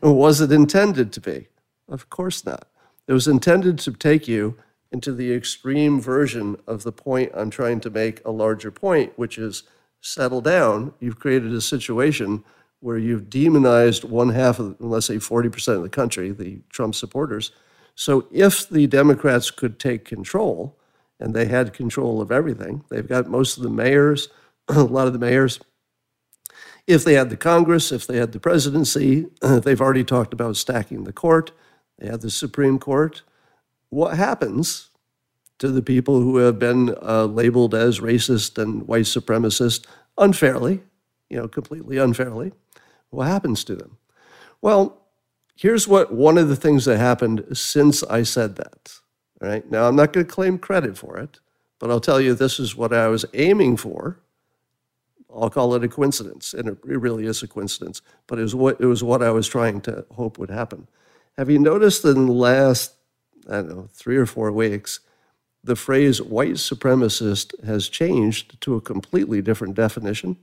Was it intended to be? Of course not. It was intended to take you into the extreme version of the point I'm trying to make, a larger point, which is settle down. You've created a situation where you've demonized one half of, let's say, 40% of the country, the Trump supporters. So if the Democrats could take control, and they had control of everything, they've got most of the mayors, a lot of the mayors. If they had the Congress, if they had the presidency, they've already talked about stacking the court. They had the Supreme Court. What happens to the people who have been labeled as racist and white supremacist unfairly, completely unfairly? What happens to them? Well, here's one of the things that happened since I said that. All right? Now, I'm not going to claim credit for it, but I'll tell you this is what I was aiming for. I'll call it a coincidence, and it really is a coincidence, but it was what I was trying to hope would happen. Have you noticed in the last, 3 or 4 weeks, the phrase white supremacist has changed to a completely different definition?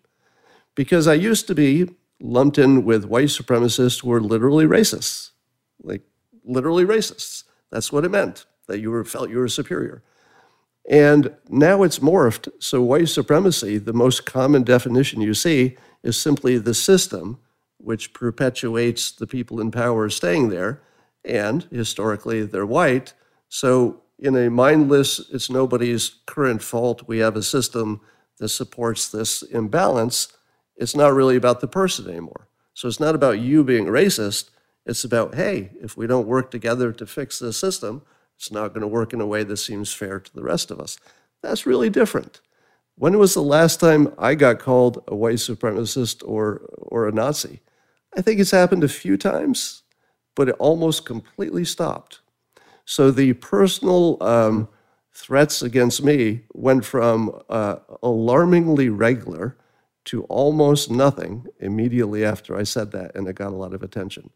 Because I used to be lumped in with white supremacists who were literally racists. Like, literally racists. That's what it meant, that felt you were superior. And now it's morphed, so white supremacy, the most common definition you see, is simply the system which perpetuates the people in power staying there, and historically they're white, So in a mindless, it's nobody's current fault, we have a system that supports this imbalance, it's not really about the person anymore. So it's not about you being racist. It's about, hey, if we don't work together to fix this system, it's not going to work in a way that seems fair to the rest of us. That's really different. When was the last time I got called a white supremacist or a Nazi? I think it's happened a few times, but it almost completely stopped. So the personal threats against me went from alarmingly regular to almost nothing immediately after I said that, and it got a lot of attention.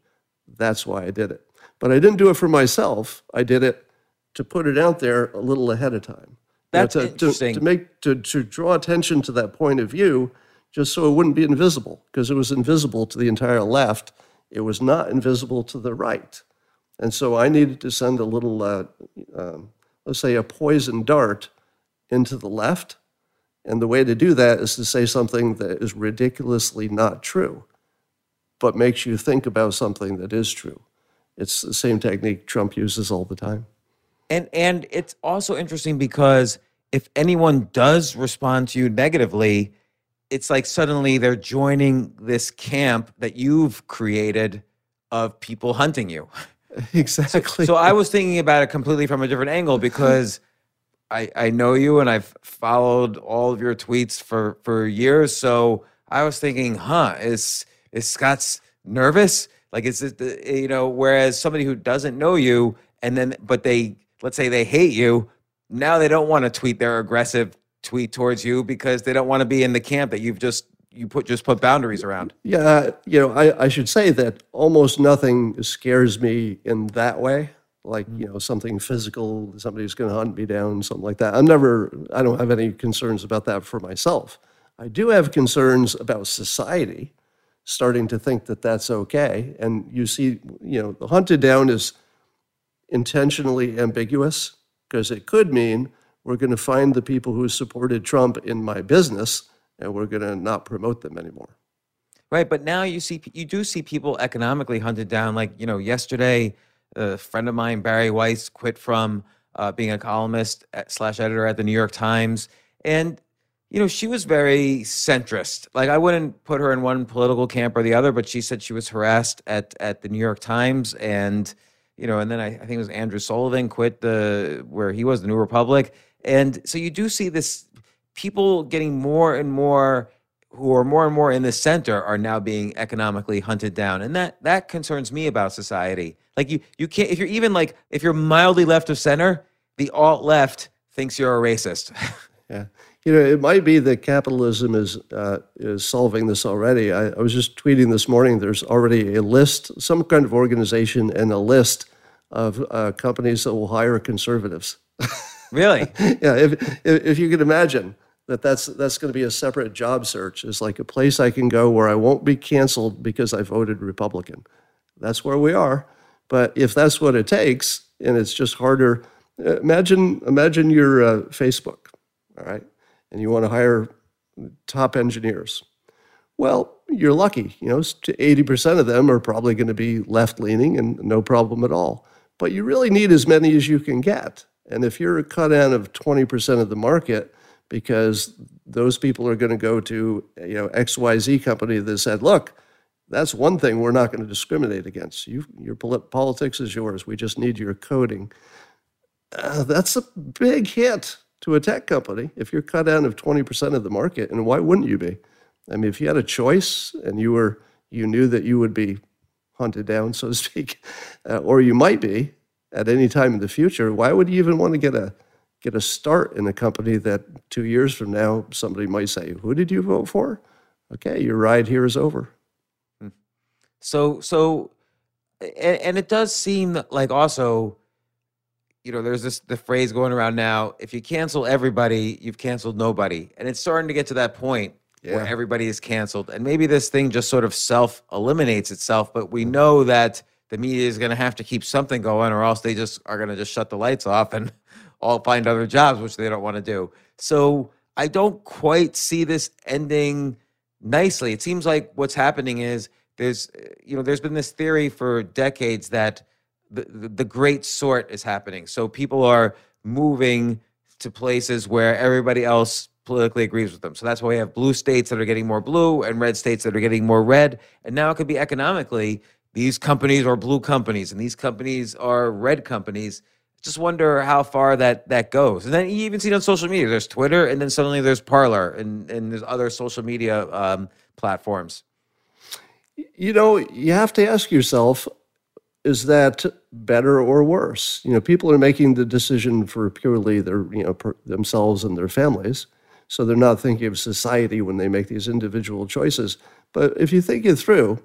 That's why I did it. But I didn't do it for myself. I did it to put it out there a little ahead of time. That's interesting. To draw attention to that point of view just so it wouldn't be invisible, because it was invisible to the entire left. It was not invisible to the right. And so I needed to send a little, let's say, a poison dart into the left. And the way to do that is to say something that is ridiculously not true, but makes you think about something that is true. It's the same technique Trump uses all the time. And it's also interesting because if anyone does respond to you negatively, it's like suddenly they're joining this camp that you've created of people hunting you. Exactly. So I was thinking about it completely from a different angle because I know you and I've followed all of your tweets for years. So I was thinking, is Scott's nervous? Like, is it, you know, whereas somebody who doesn't know you and then, but they, let's say they hate you, now they don't want to tweet their aggressive tweet towards you because they don't want to be in the camp that you've just put boundaries around. Yeah. You know, I should say that almost nothing scares me in that way. Like, you know, something physical, somebody's going to hunt me down, something like that. I don't have any concerns about that for myself. I do have concerns about society starting to think that that's okay. And you see, you know, the hunted down is intentionally ambiguous because it could mean we're going to find the people who supported Trump in my business and we're going to not promote them anymore. Right. But now you do see people economically hunted down. Like, you know, yesterday, a friend of mine, Barry Weiss, quit from being a columnist / editor at the New York Times. And, you know, she was very centrist. Like, I wouldn't put her in one political camp or the other, but she said she was harassed at the New York Times. And, you know, and then I think it was Andrew Sullivan quit where he was, the New Republic. And so you do see this, people getting more and more, who are more and more in the center, are now being economically hunted down. And that concerns me about society. Like, you can't, if you're mildly left of center, the alt-left thinks you're a racist. Yeah. You know, it might be that capitalism is solving this already. I was just tweeting this morning, there's already a list, some kind of organization and a list of companies that will hire conservatives. Really? Yeah, if you can imagine that's going to be a separate job search. It's like a place I can go where I won't be canceled because I voted Republican. That's where we are. But if that's what it takes, and it's just harder, imagine your Facebook, all right? And you want to hire top engineers. Well, you're lucky, you know, 80% of them are probably going to be left-leaning and no problem at all. But you really need as many as you can get. And if you're cut out of 20% of the market because those people are going to go to, you know, XYZ company that said, look, that's one thing we're not going to discriminate against. Your politics is yours. We just need your coding. That's a big hit to a tech company, if you're cut out of 20% of the market, and why wouldn't you be? I mean, if you had a choice and you knew that you would be hunted down, so to speak, or you might be at any time in the future, why would you even want to get a start in a company that 2 years from now, somebody might say, who did you vote for? Okay, your ride here is over. So and it does seem like also, you know, there's the phrase going around now, if you cancel everybody, you've canceled nobody. And it's starting to get to that point where everybody is canceled. And maybe this thing just sort of self-eliminates itself, but we know that the media is going to have to keep something going or else they just are going to just shut the lights off and all find other jobs, which they don't want to do. So I don't quite see this ending nicely. It seems like what's happening is there's been this theory for decades that the great sort is happening. So people are moving to places where everybody else politically agrees with them. So that's why we have blue states that are getting more blue and red states that are getting more red. And now it could be economically, these companies are blue companies and these companies are red companies. Just wonder how far that goes. And then you even see it on social media. There's Twitter, and then suddenly there's Parler, and there's other social media platforms. You know, you have to ask yourself, is that better or worse? You know, people are making the decision for purely their, you know, themselves and their families. So they're not thinking of society when they make these individual choices. But if you think it through,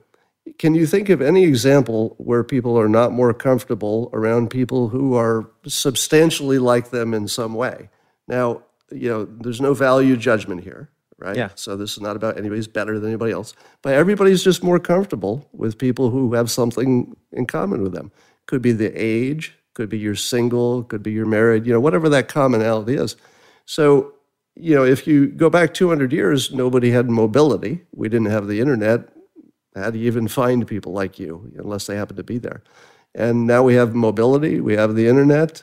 can you think of any example where people are not more comfortable around people who are substantially like them in some way? Now, you know, there's no value judgment here, right? Yeah. So this is not about anybody's better than anybody else. But everybody's just more comfortable with people who have something in common with them. Could be the age, could be you're single, could be you're married, you know, whatever that commonality is. So, you know, if you go back 200 years, nobody had mobility. We didn't have the internet. How do you even find people like you, unless they happen to be there? And now we have mobility, we have the internet.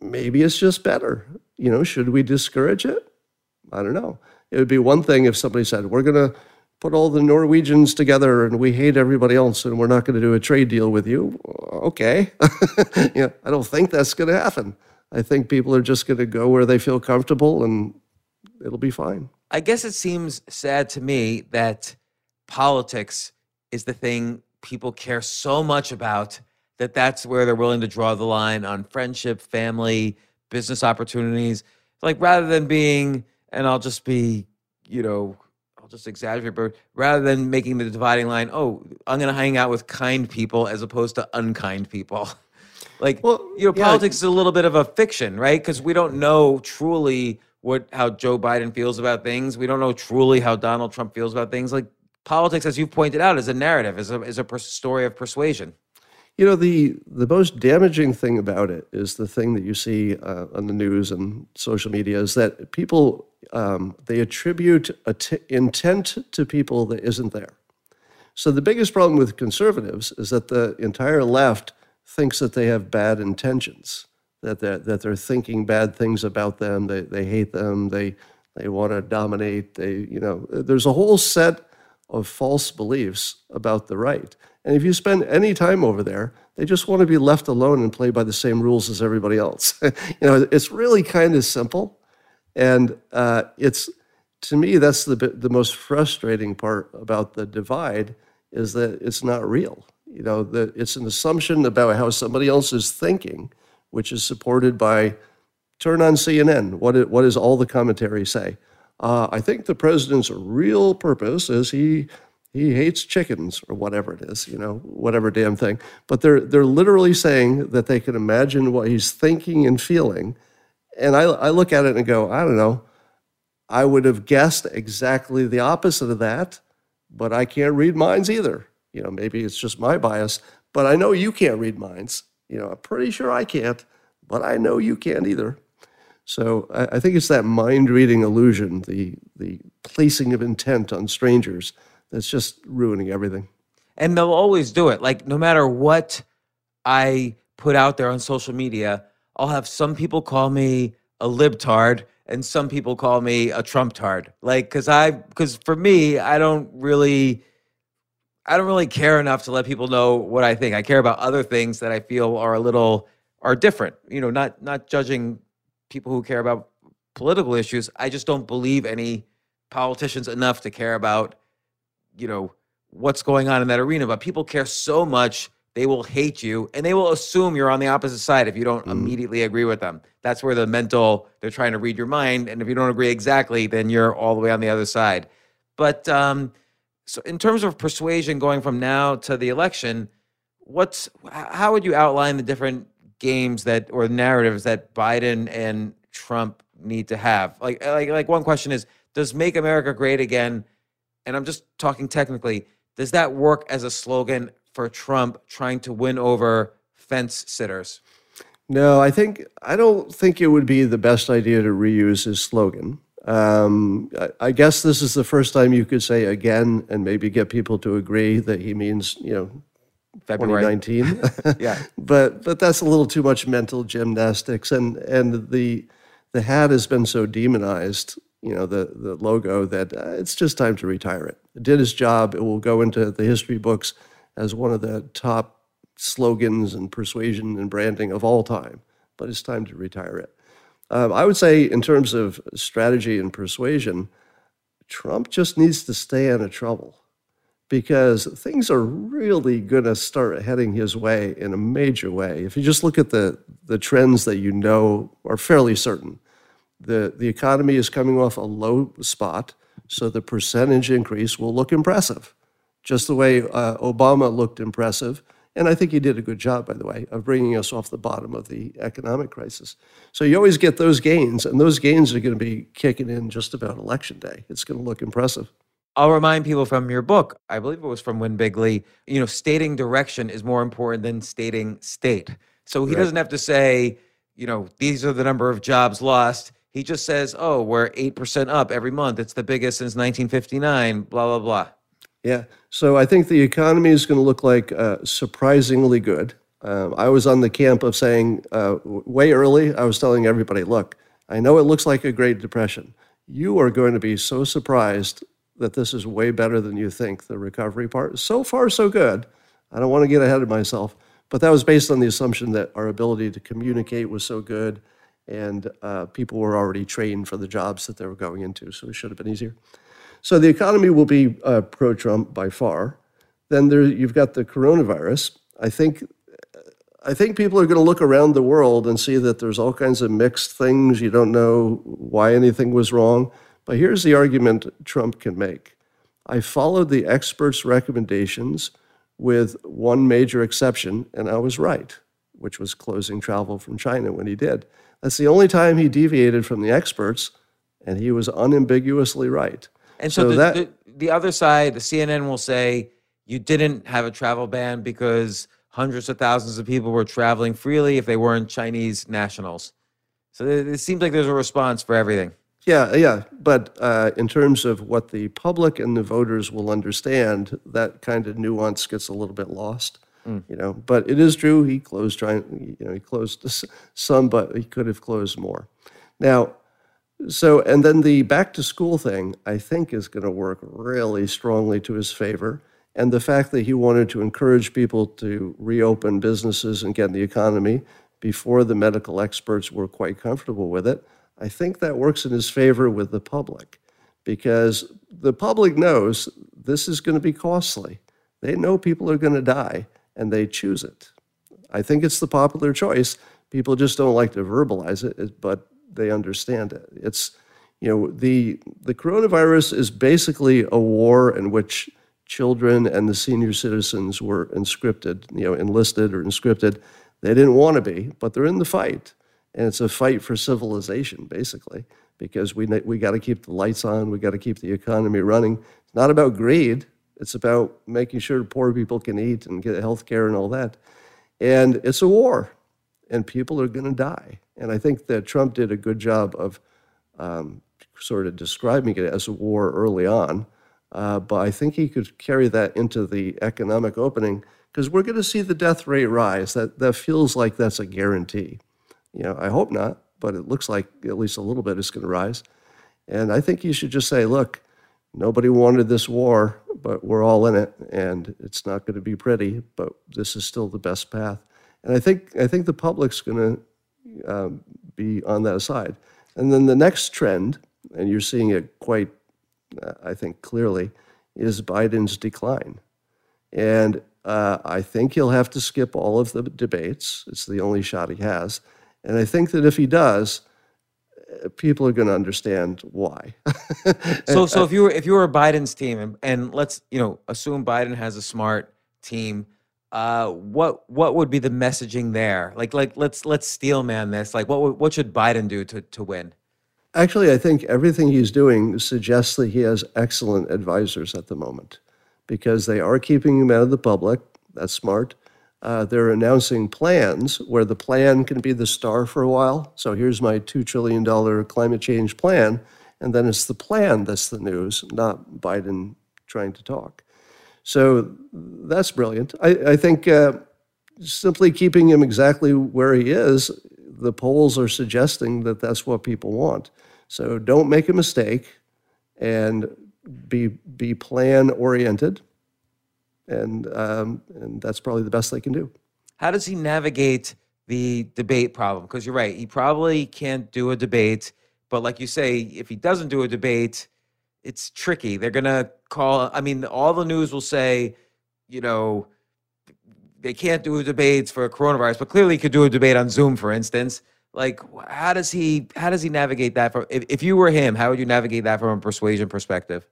Maybe it's just better. You know, should we discourage it? I don't know. It would be one thing if somebody said, we're going to put all the Norwegians together and we hate everybody else and we're not going to do a trade deal with you. Okay. You know, I don't think that's going to happen. I think people are just going to go where they feel comfortable and it'll be fine. I guess it seems sad to me that politics is the thing people care so much about that that's where they're willing to draw the line on friendship, family, business opportunities. Like, rather than being, and I'll just be, you know, I'll just exaggerate, but rather than making the dividing line, oh, I'm going to hang out with kind people as opposed to unkind people. Like, well, you know, yeah, politics is a little bit of a fiction, right? Because we don't know truly how Joe Biden feels about things. We don't know truly how Donald Trump feels about things. Like, politics, as you pointed out, is a narrative, is a story of persuasion. You know, the most damaging thing about it is the thing that you see on the news and social media is that people, they attribute intent to people that isn't there. So the biggest problem with conservatives is that the entire left thinks that they have bad intentions, that they're thinking bad things about them, they hate them, they want to dominate, you know, there's a whole set of false beliefs about the right. And if you spend any time over there, they just want to be left alone and play by the same rules as everybody else. You know, it's really kind of simple. And it's, to me, that's the most frustrating part about the divide is that it's not real. You know, it's an assumption about how somebody else is thinking, which is supported by, turn on CNN. What does all the commentary say? I think the president's real purpose is he hates chickens or whatever it is, you know, whatever damn thing. But they're literally saying that they can imagine what he's thinking and feeling. And I look at it and go, I don't know. I would have guessed exactly the opposite of that, but I can't read minds either. You know, maybe it's just my bias, but I know you can't read minds. You know, I'm pretty sure I can't, but I know you can't either. So I think it's that mind-reading illusion, the placing of intent on strangers, that's just ruining everything. And they'll always do it. Like, no matter what I put out there on social media, I'll have some people call me a libtard and some people call me a Trumptard. Like, because for me, I don't really care enough to let people know what I think. I care about other things that I feel are different. You know, not judging people who care about political issues. I just don't believe any politicians enough to care about, you know, what's going on in that arena. But people care so much, they will hate you and they will assume you're on the opposite side if you don't immediately agree with them. That's where they're trying to read your mind. And if you don't agree exactly, then you're all the way on the other side. But so in terms of persuasion going from now to the election, how would you outline the different games or narratives that Biden and Trump need to have? Like one question is, does Make America Great Again, and I'm just talking technically, does that work as a slogan for Trump trying to win over fence sitters? No, I don't think it would be the best idea to reuse his slogan. I guess this is the first time you could say again and maybe get people to agree that he means, you know, February 2019. Yeah, but that's a little too much mental gymnastics, and the hat has been so demonized, you know, the logo, that it's just time to retire it. It did its job. It will go into the history books as one of the top slogans and persuasion and branding of all time, but it's time to retire it. I would say in terms of strategy and persuasion, Trump just needs to stay out of trouble, because things are really going to start heading his way in a major way. If you just look at the trends that you know are fairly certain, the economy is coming off a low spot, so the percentage increase will look impressive, just the way Obama looked impressive. And I think he did a good job, by the way, of bringing us off the bottom of the economic crisis. So you always get those gains, and those gains are going to be kicking in just about Election Day. It's going to look impressive. I'll remind people from your book, I believe it was from Win Bigley, you know, stating direction is more important than stating state. So he doesn't have to say, you know, these are the number of jobs lost. He just says, oh, we're 8% up every month. It's the biggest since 1959, blah, blah, blah. Yeah. So I think the economy is going to look like surprisingly good. I was on the camp of saying way early, I was telling everybody, look, I know it looks like a Great Depression. You are going to be so surprised that this is way better than you think, the recovery part. So far, so good. I don't want to get ahead of myself, but that was based on the assumption that our ability to communicate was so good, and people were already trained for the jobs that they were going into, so it should have been easier. So the economy will be pro-Trump by far. Then you've got the coronavirus. I think people are going to look around the world and see that there's all kinds of mixed things. You don't know why anything was wrong. But here's the argument Trump can make. I followed the experts' recommendations with one major exception, and I was right, which was closing travel from China when he did. That's the only time he deviated from the experts, and he was unambiguously right. And so the other side, the CNN will say, you didn't have a travel ban because hundreds of thousands of people were traveling freely if they weren't Chinese nationals. So it seems like there's a response for everything. Yeah. But in terms of what the public and the voters will understand, that kind of nuance gets a little bit lost. You know. But it is true he closed China. You know, he closed some, but he could have closed more. Now, so and then the back to school thing, I think, is going to work really strongly to his favor. And the fact that he wanted to encourage people to reopen businesses and get in the economy before the medical experts were quite comfortable with it, I think that works in his favor with the public, because the public knows this is going to be costly. They know people are going to die, and they choose it. I think it's the popular choice. People just don't like to verbalize it, but they understand it. It's, you know, the coronavirus is basically a war in which children and the senior citizens were enlisted or conscripted. They didn't want to be, but they're in the fight. And it's a fight for civilization, basically, because we got to keep the lights on. We got to keep the economy running. It's not about greed. It's about making sure poor people can eat and get health care and all that. And it's a war, and people are going to die. And I think that Trump did a good job of sort of describing it as a war early on. But I think he could carry that into the economic opening, because we're going to see the death rate rise. That feels like that's a guarantee. You know, I hope not, but it looks like at least a little bit is going to rise. And I think you should just say, look, nobody wanted this war, but we're all in it, and it's not going to be pretty, but this is still the best path. And I think the public's going to be on that side. And then the next trend, and you're seeing it quite, I think, clearly, is Biden's decline. And I think he'll have to skip all of the debates. It's the only shot he has. And I think that if he does, people are going to understand why. So if you were Biden's team, and let's assume Biden has a smart team, what would be the messaging there? Like let's steel man this. Like what should Biden do to win? Actually, I think everything he's doing suggests that he has excellent advisors at the moment, because they are keeping him out of the public. That's smart. They're announcing plans where the plan can be the star for a while. So here's my $2 trillion climate change plan, and then it's the plan that's the news, not Biden trying to talk. So that's brilliant. I think simply keeping him exactly where he is, the polls are suggesting that that's what people want. So don't make a mistake and be plan-oriented, and that's probably the best they can do. How does he navigate the debate problem? Because you're right, he probably can't do a debate, but like you say, if he doesn't do a debate, it's tricky. They're going to call, I mean, all the news will say, you know, they can't do debates for coronavirus, but clearly he could do a debate on Zoom, for instance. Like, how does he navigate that? If you were him, how would you navigate that from a persuasion perspective?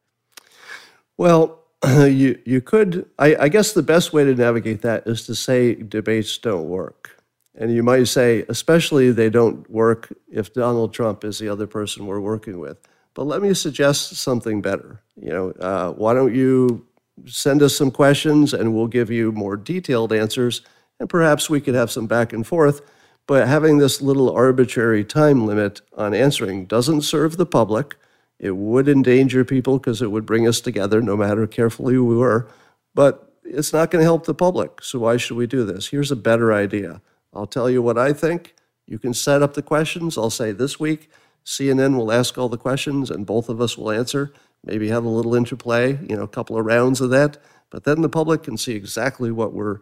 Well, you could, I guess the best way to navigate that is to say debates don't work. And you might say, especially they don't work if Donald Trump is the other person we're working with. But let me suggest something better. You know, why don't you send us some questions and we'll give you more detailed answers, and perhaps we could have some back and forth. But having this little arbitrary time limit on answering doesn't serve the public. It would endanger people because it would bring us together no matter how carefully we were. But it's not going to help the public, so why should we do this? Here's a better idea. I'll tell you what I think. You can set up the questions. I'll say this week, CNN will ask all the questions and both of us will answer, maybe have a little interplay, you know, a couple of rounds of that. But then the public can see exactly what we're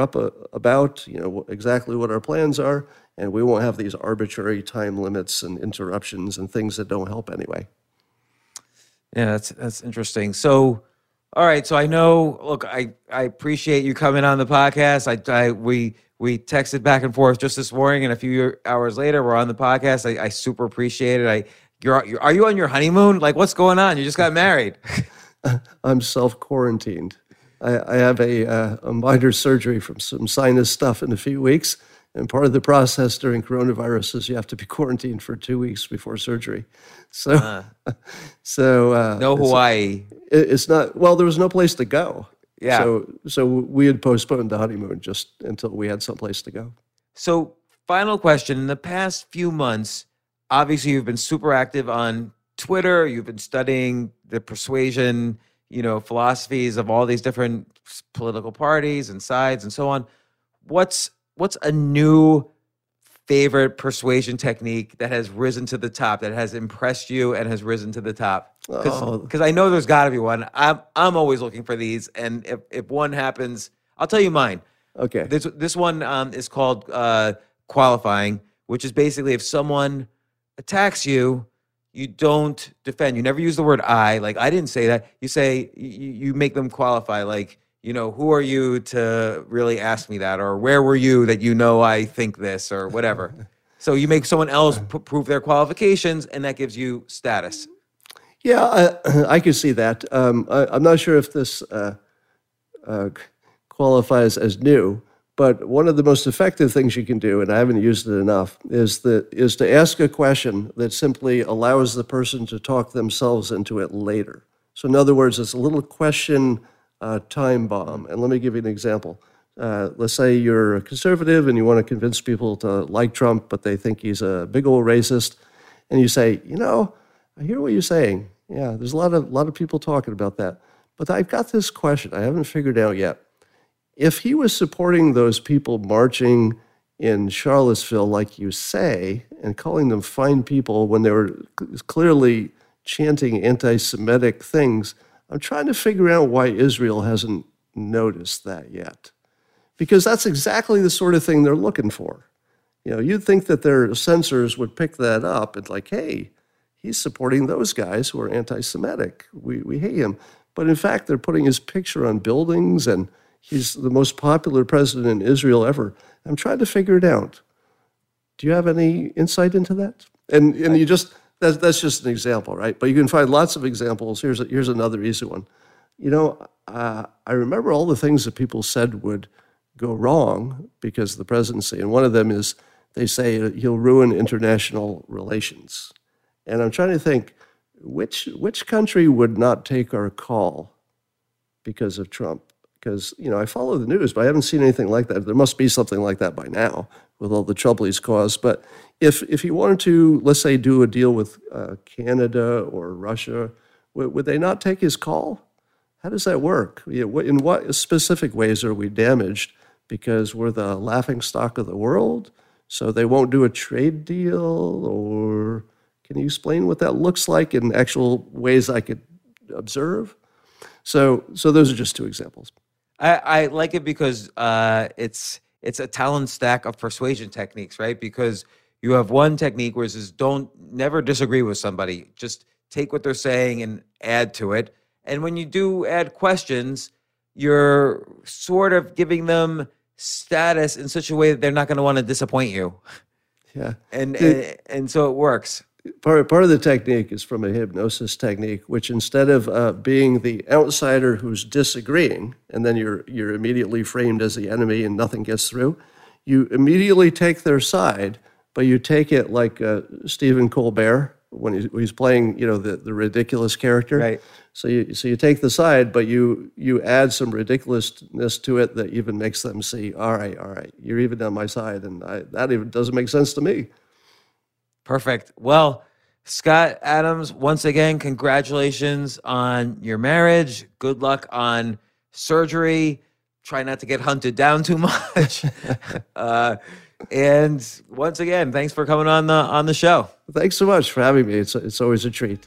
up about, you know, exactly what our plans are, and we won't have these arbitrary time limits and interruptions and things that don't help anyway. Yeah, that's interesting. So, all right, so I know, look, I appreciate you coming on the podcast. We texted back and forth just this morning, and a few hours later, we're on the podcast. I super appreciate it. Are you on your honeymoon? Like, what's going on? You just got married. I'm self-quarantined. I have a minor surgery from some sinus stuff in a few weeks, and part of the process during coronavirus is you have to be quarantined for 2 weeks before surgery. So, no Hawaii. It's not, well, there was no place to go. Yeah. So we had postponed the honeymoon just until we had someplace to go. So final question. In the past few months, obviously you've been super active on Twitter. You've been studying the persuasion, you know, philosophies of all these different political parties and sides and so on. What's a new favorite persuasion technique that has risen to the top, that has impressed you and has risen to the top? Because I know there's got to be one. I'm always looking for these, and if one happens, I'll tell you mine. Okay. This one is called qualifying, which is basically if someone attacks you, you don't defend. You never use the word I. Like, I didn't say that. You say, you make them qualify, like, you know, who are you to really ask me that? Or where were you that you know I think this or whatever? So you make someone else prove their qualifications, and that gives you status. Yeah, I can see that. I'm not sure if this qualifies as new, but one of the most effective things you can do, and I haven't used it enough, is to ask a question that simply allows the person to talk themselves into it later. So in other words, it's a little question time bomb. And let me give you an example. Let's say you're a conservative and you want to convince people to like Trump, but they think he's a big old racist. And you say, you know, I hear what you're saying. Yeah, there's a lot of people talking about that. But I've got this question I haven't figured out yet. If he was supporting those people marching in Charlottesville, like you say, and calling them fine people when they were clearly chanting anti-Semitic things, I'm trying to figure out why Israel hasn't noticed that yet, because that's exactly the sort of thing they're looking for. You know, you'd think that their censors would pick that up and like, hey, he's supporting those guys who are anti-Semitic. We hate him. But in fact, they're putting his picture on buildings, and he's the most popular president in Israel ever. I'm trying to figure it out. Do you have any insight into that? And you just... That's just an example, right? But you can find lots of examples. Here's another easy one. You know, I remember all the things that people said would go wrong because of the presidency. And one of them is they say he'll ruin international relations. And I'm trying to think, which country would not take our call because of Trump? Because, you know, I follow the news, but I haven't seen anything like that. There must be something like that by now with all the trouble he's caused. But if he wanted to, let's say, do a deal with Canada or Russia, would they not take his call? How does that work? In what specific ways are we damaged? Because we're the laughingstock of the world, so they won't do a trade deal? Or can you explain what that looks like in actual ways I could observe? So those are just two examples. I like it because it's a talent stack of persuasion techniques, right? Because you have one technique where it says never disagree with somebody. Just take what they're saying and add to it. And when you do add questions, you're sort of giving them status in such a way that they're not going to want to disappoint you. Yeah. And so it works. Part of the technique is from a hypnosis technique, which instead of being the outsider who's disagreeing, and then you're immediately framed as the enemy and nothing gets through, you immediately take their side, but you take it like Stephen Colbert when he's playing, the ridiculous character. Right. So you take the side, but you add some ridiculousness to it that even makes them see, all right, you're even on my side, and that even doesn't make sense to me. Perfect. Well, Scott Adams, once again, congratulations on your marriage. Good luck on surgery. Try not to get hunted down too much. And once again, thanks for coming on the show. Thanks so much for having me. It's always a treat.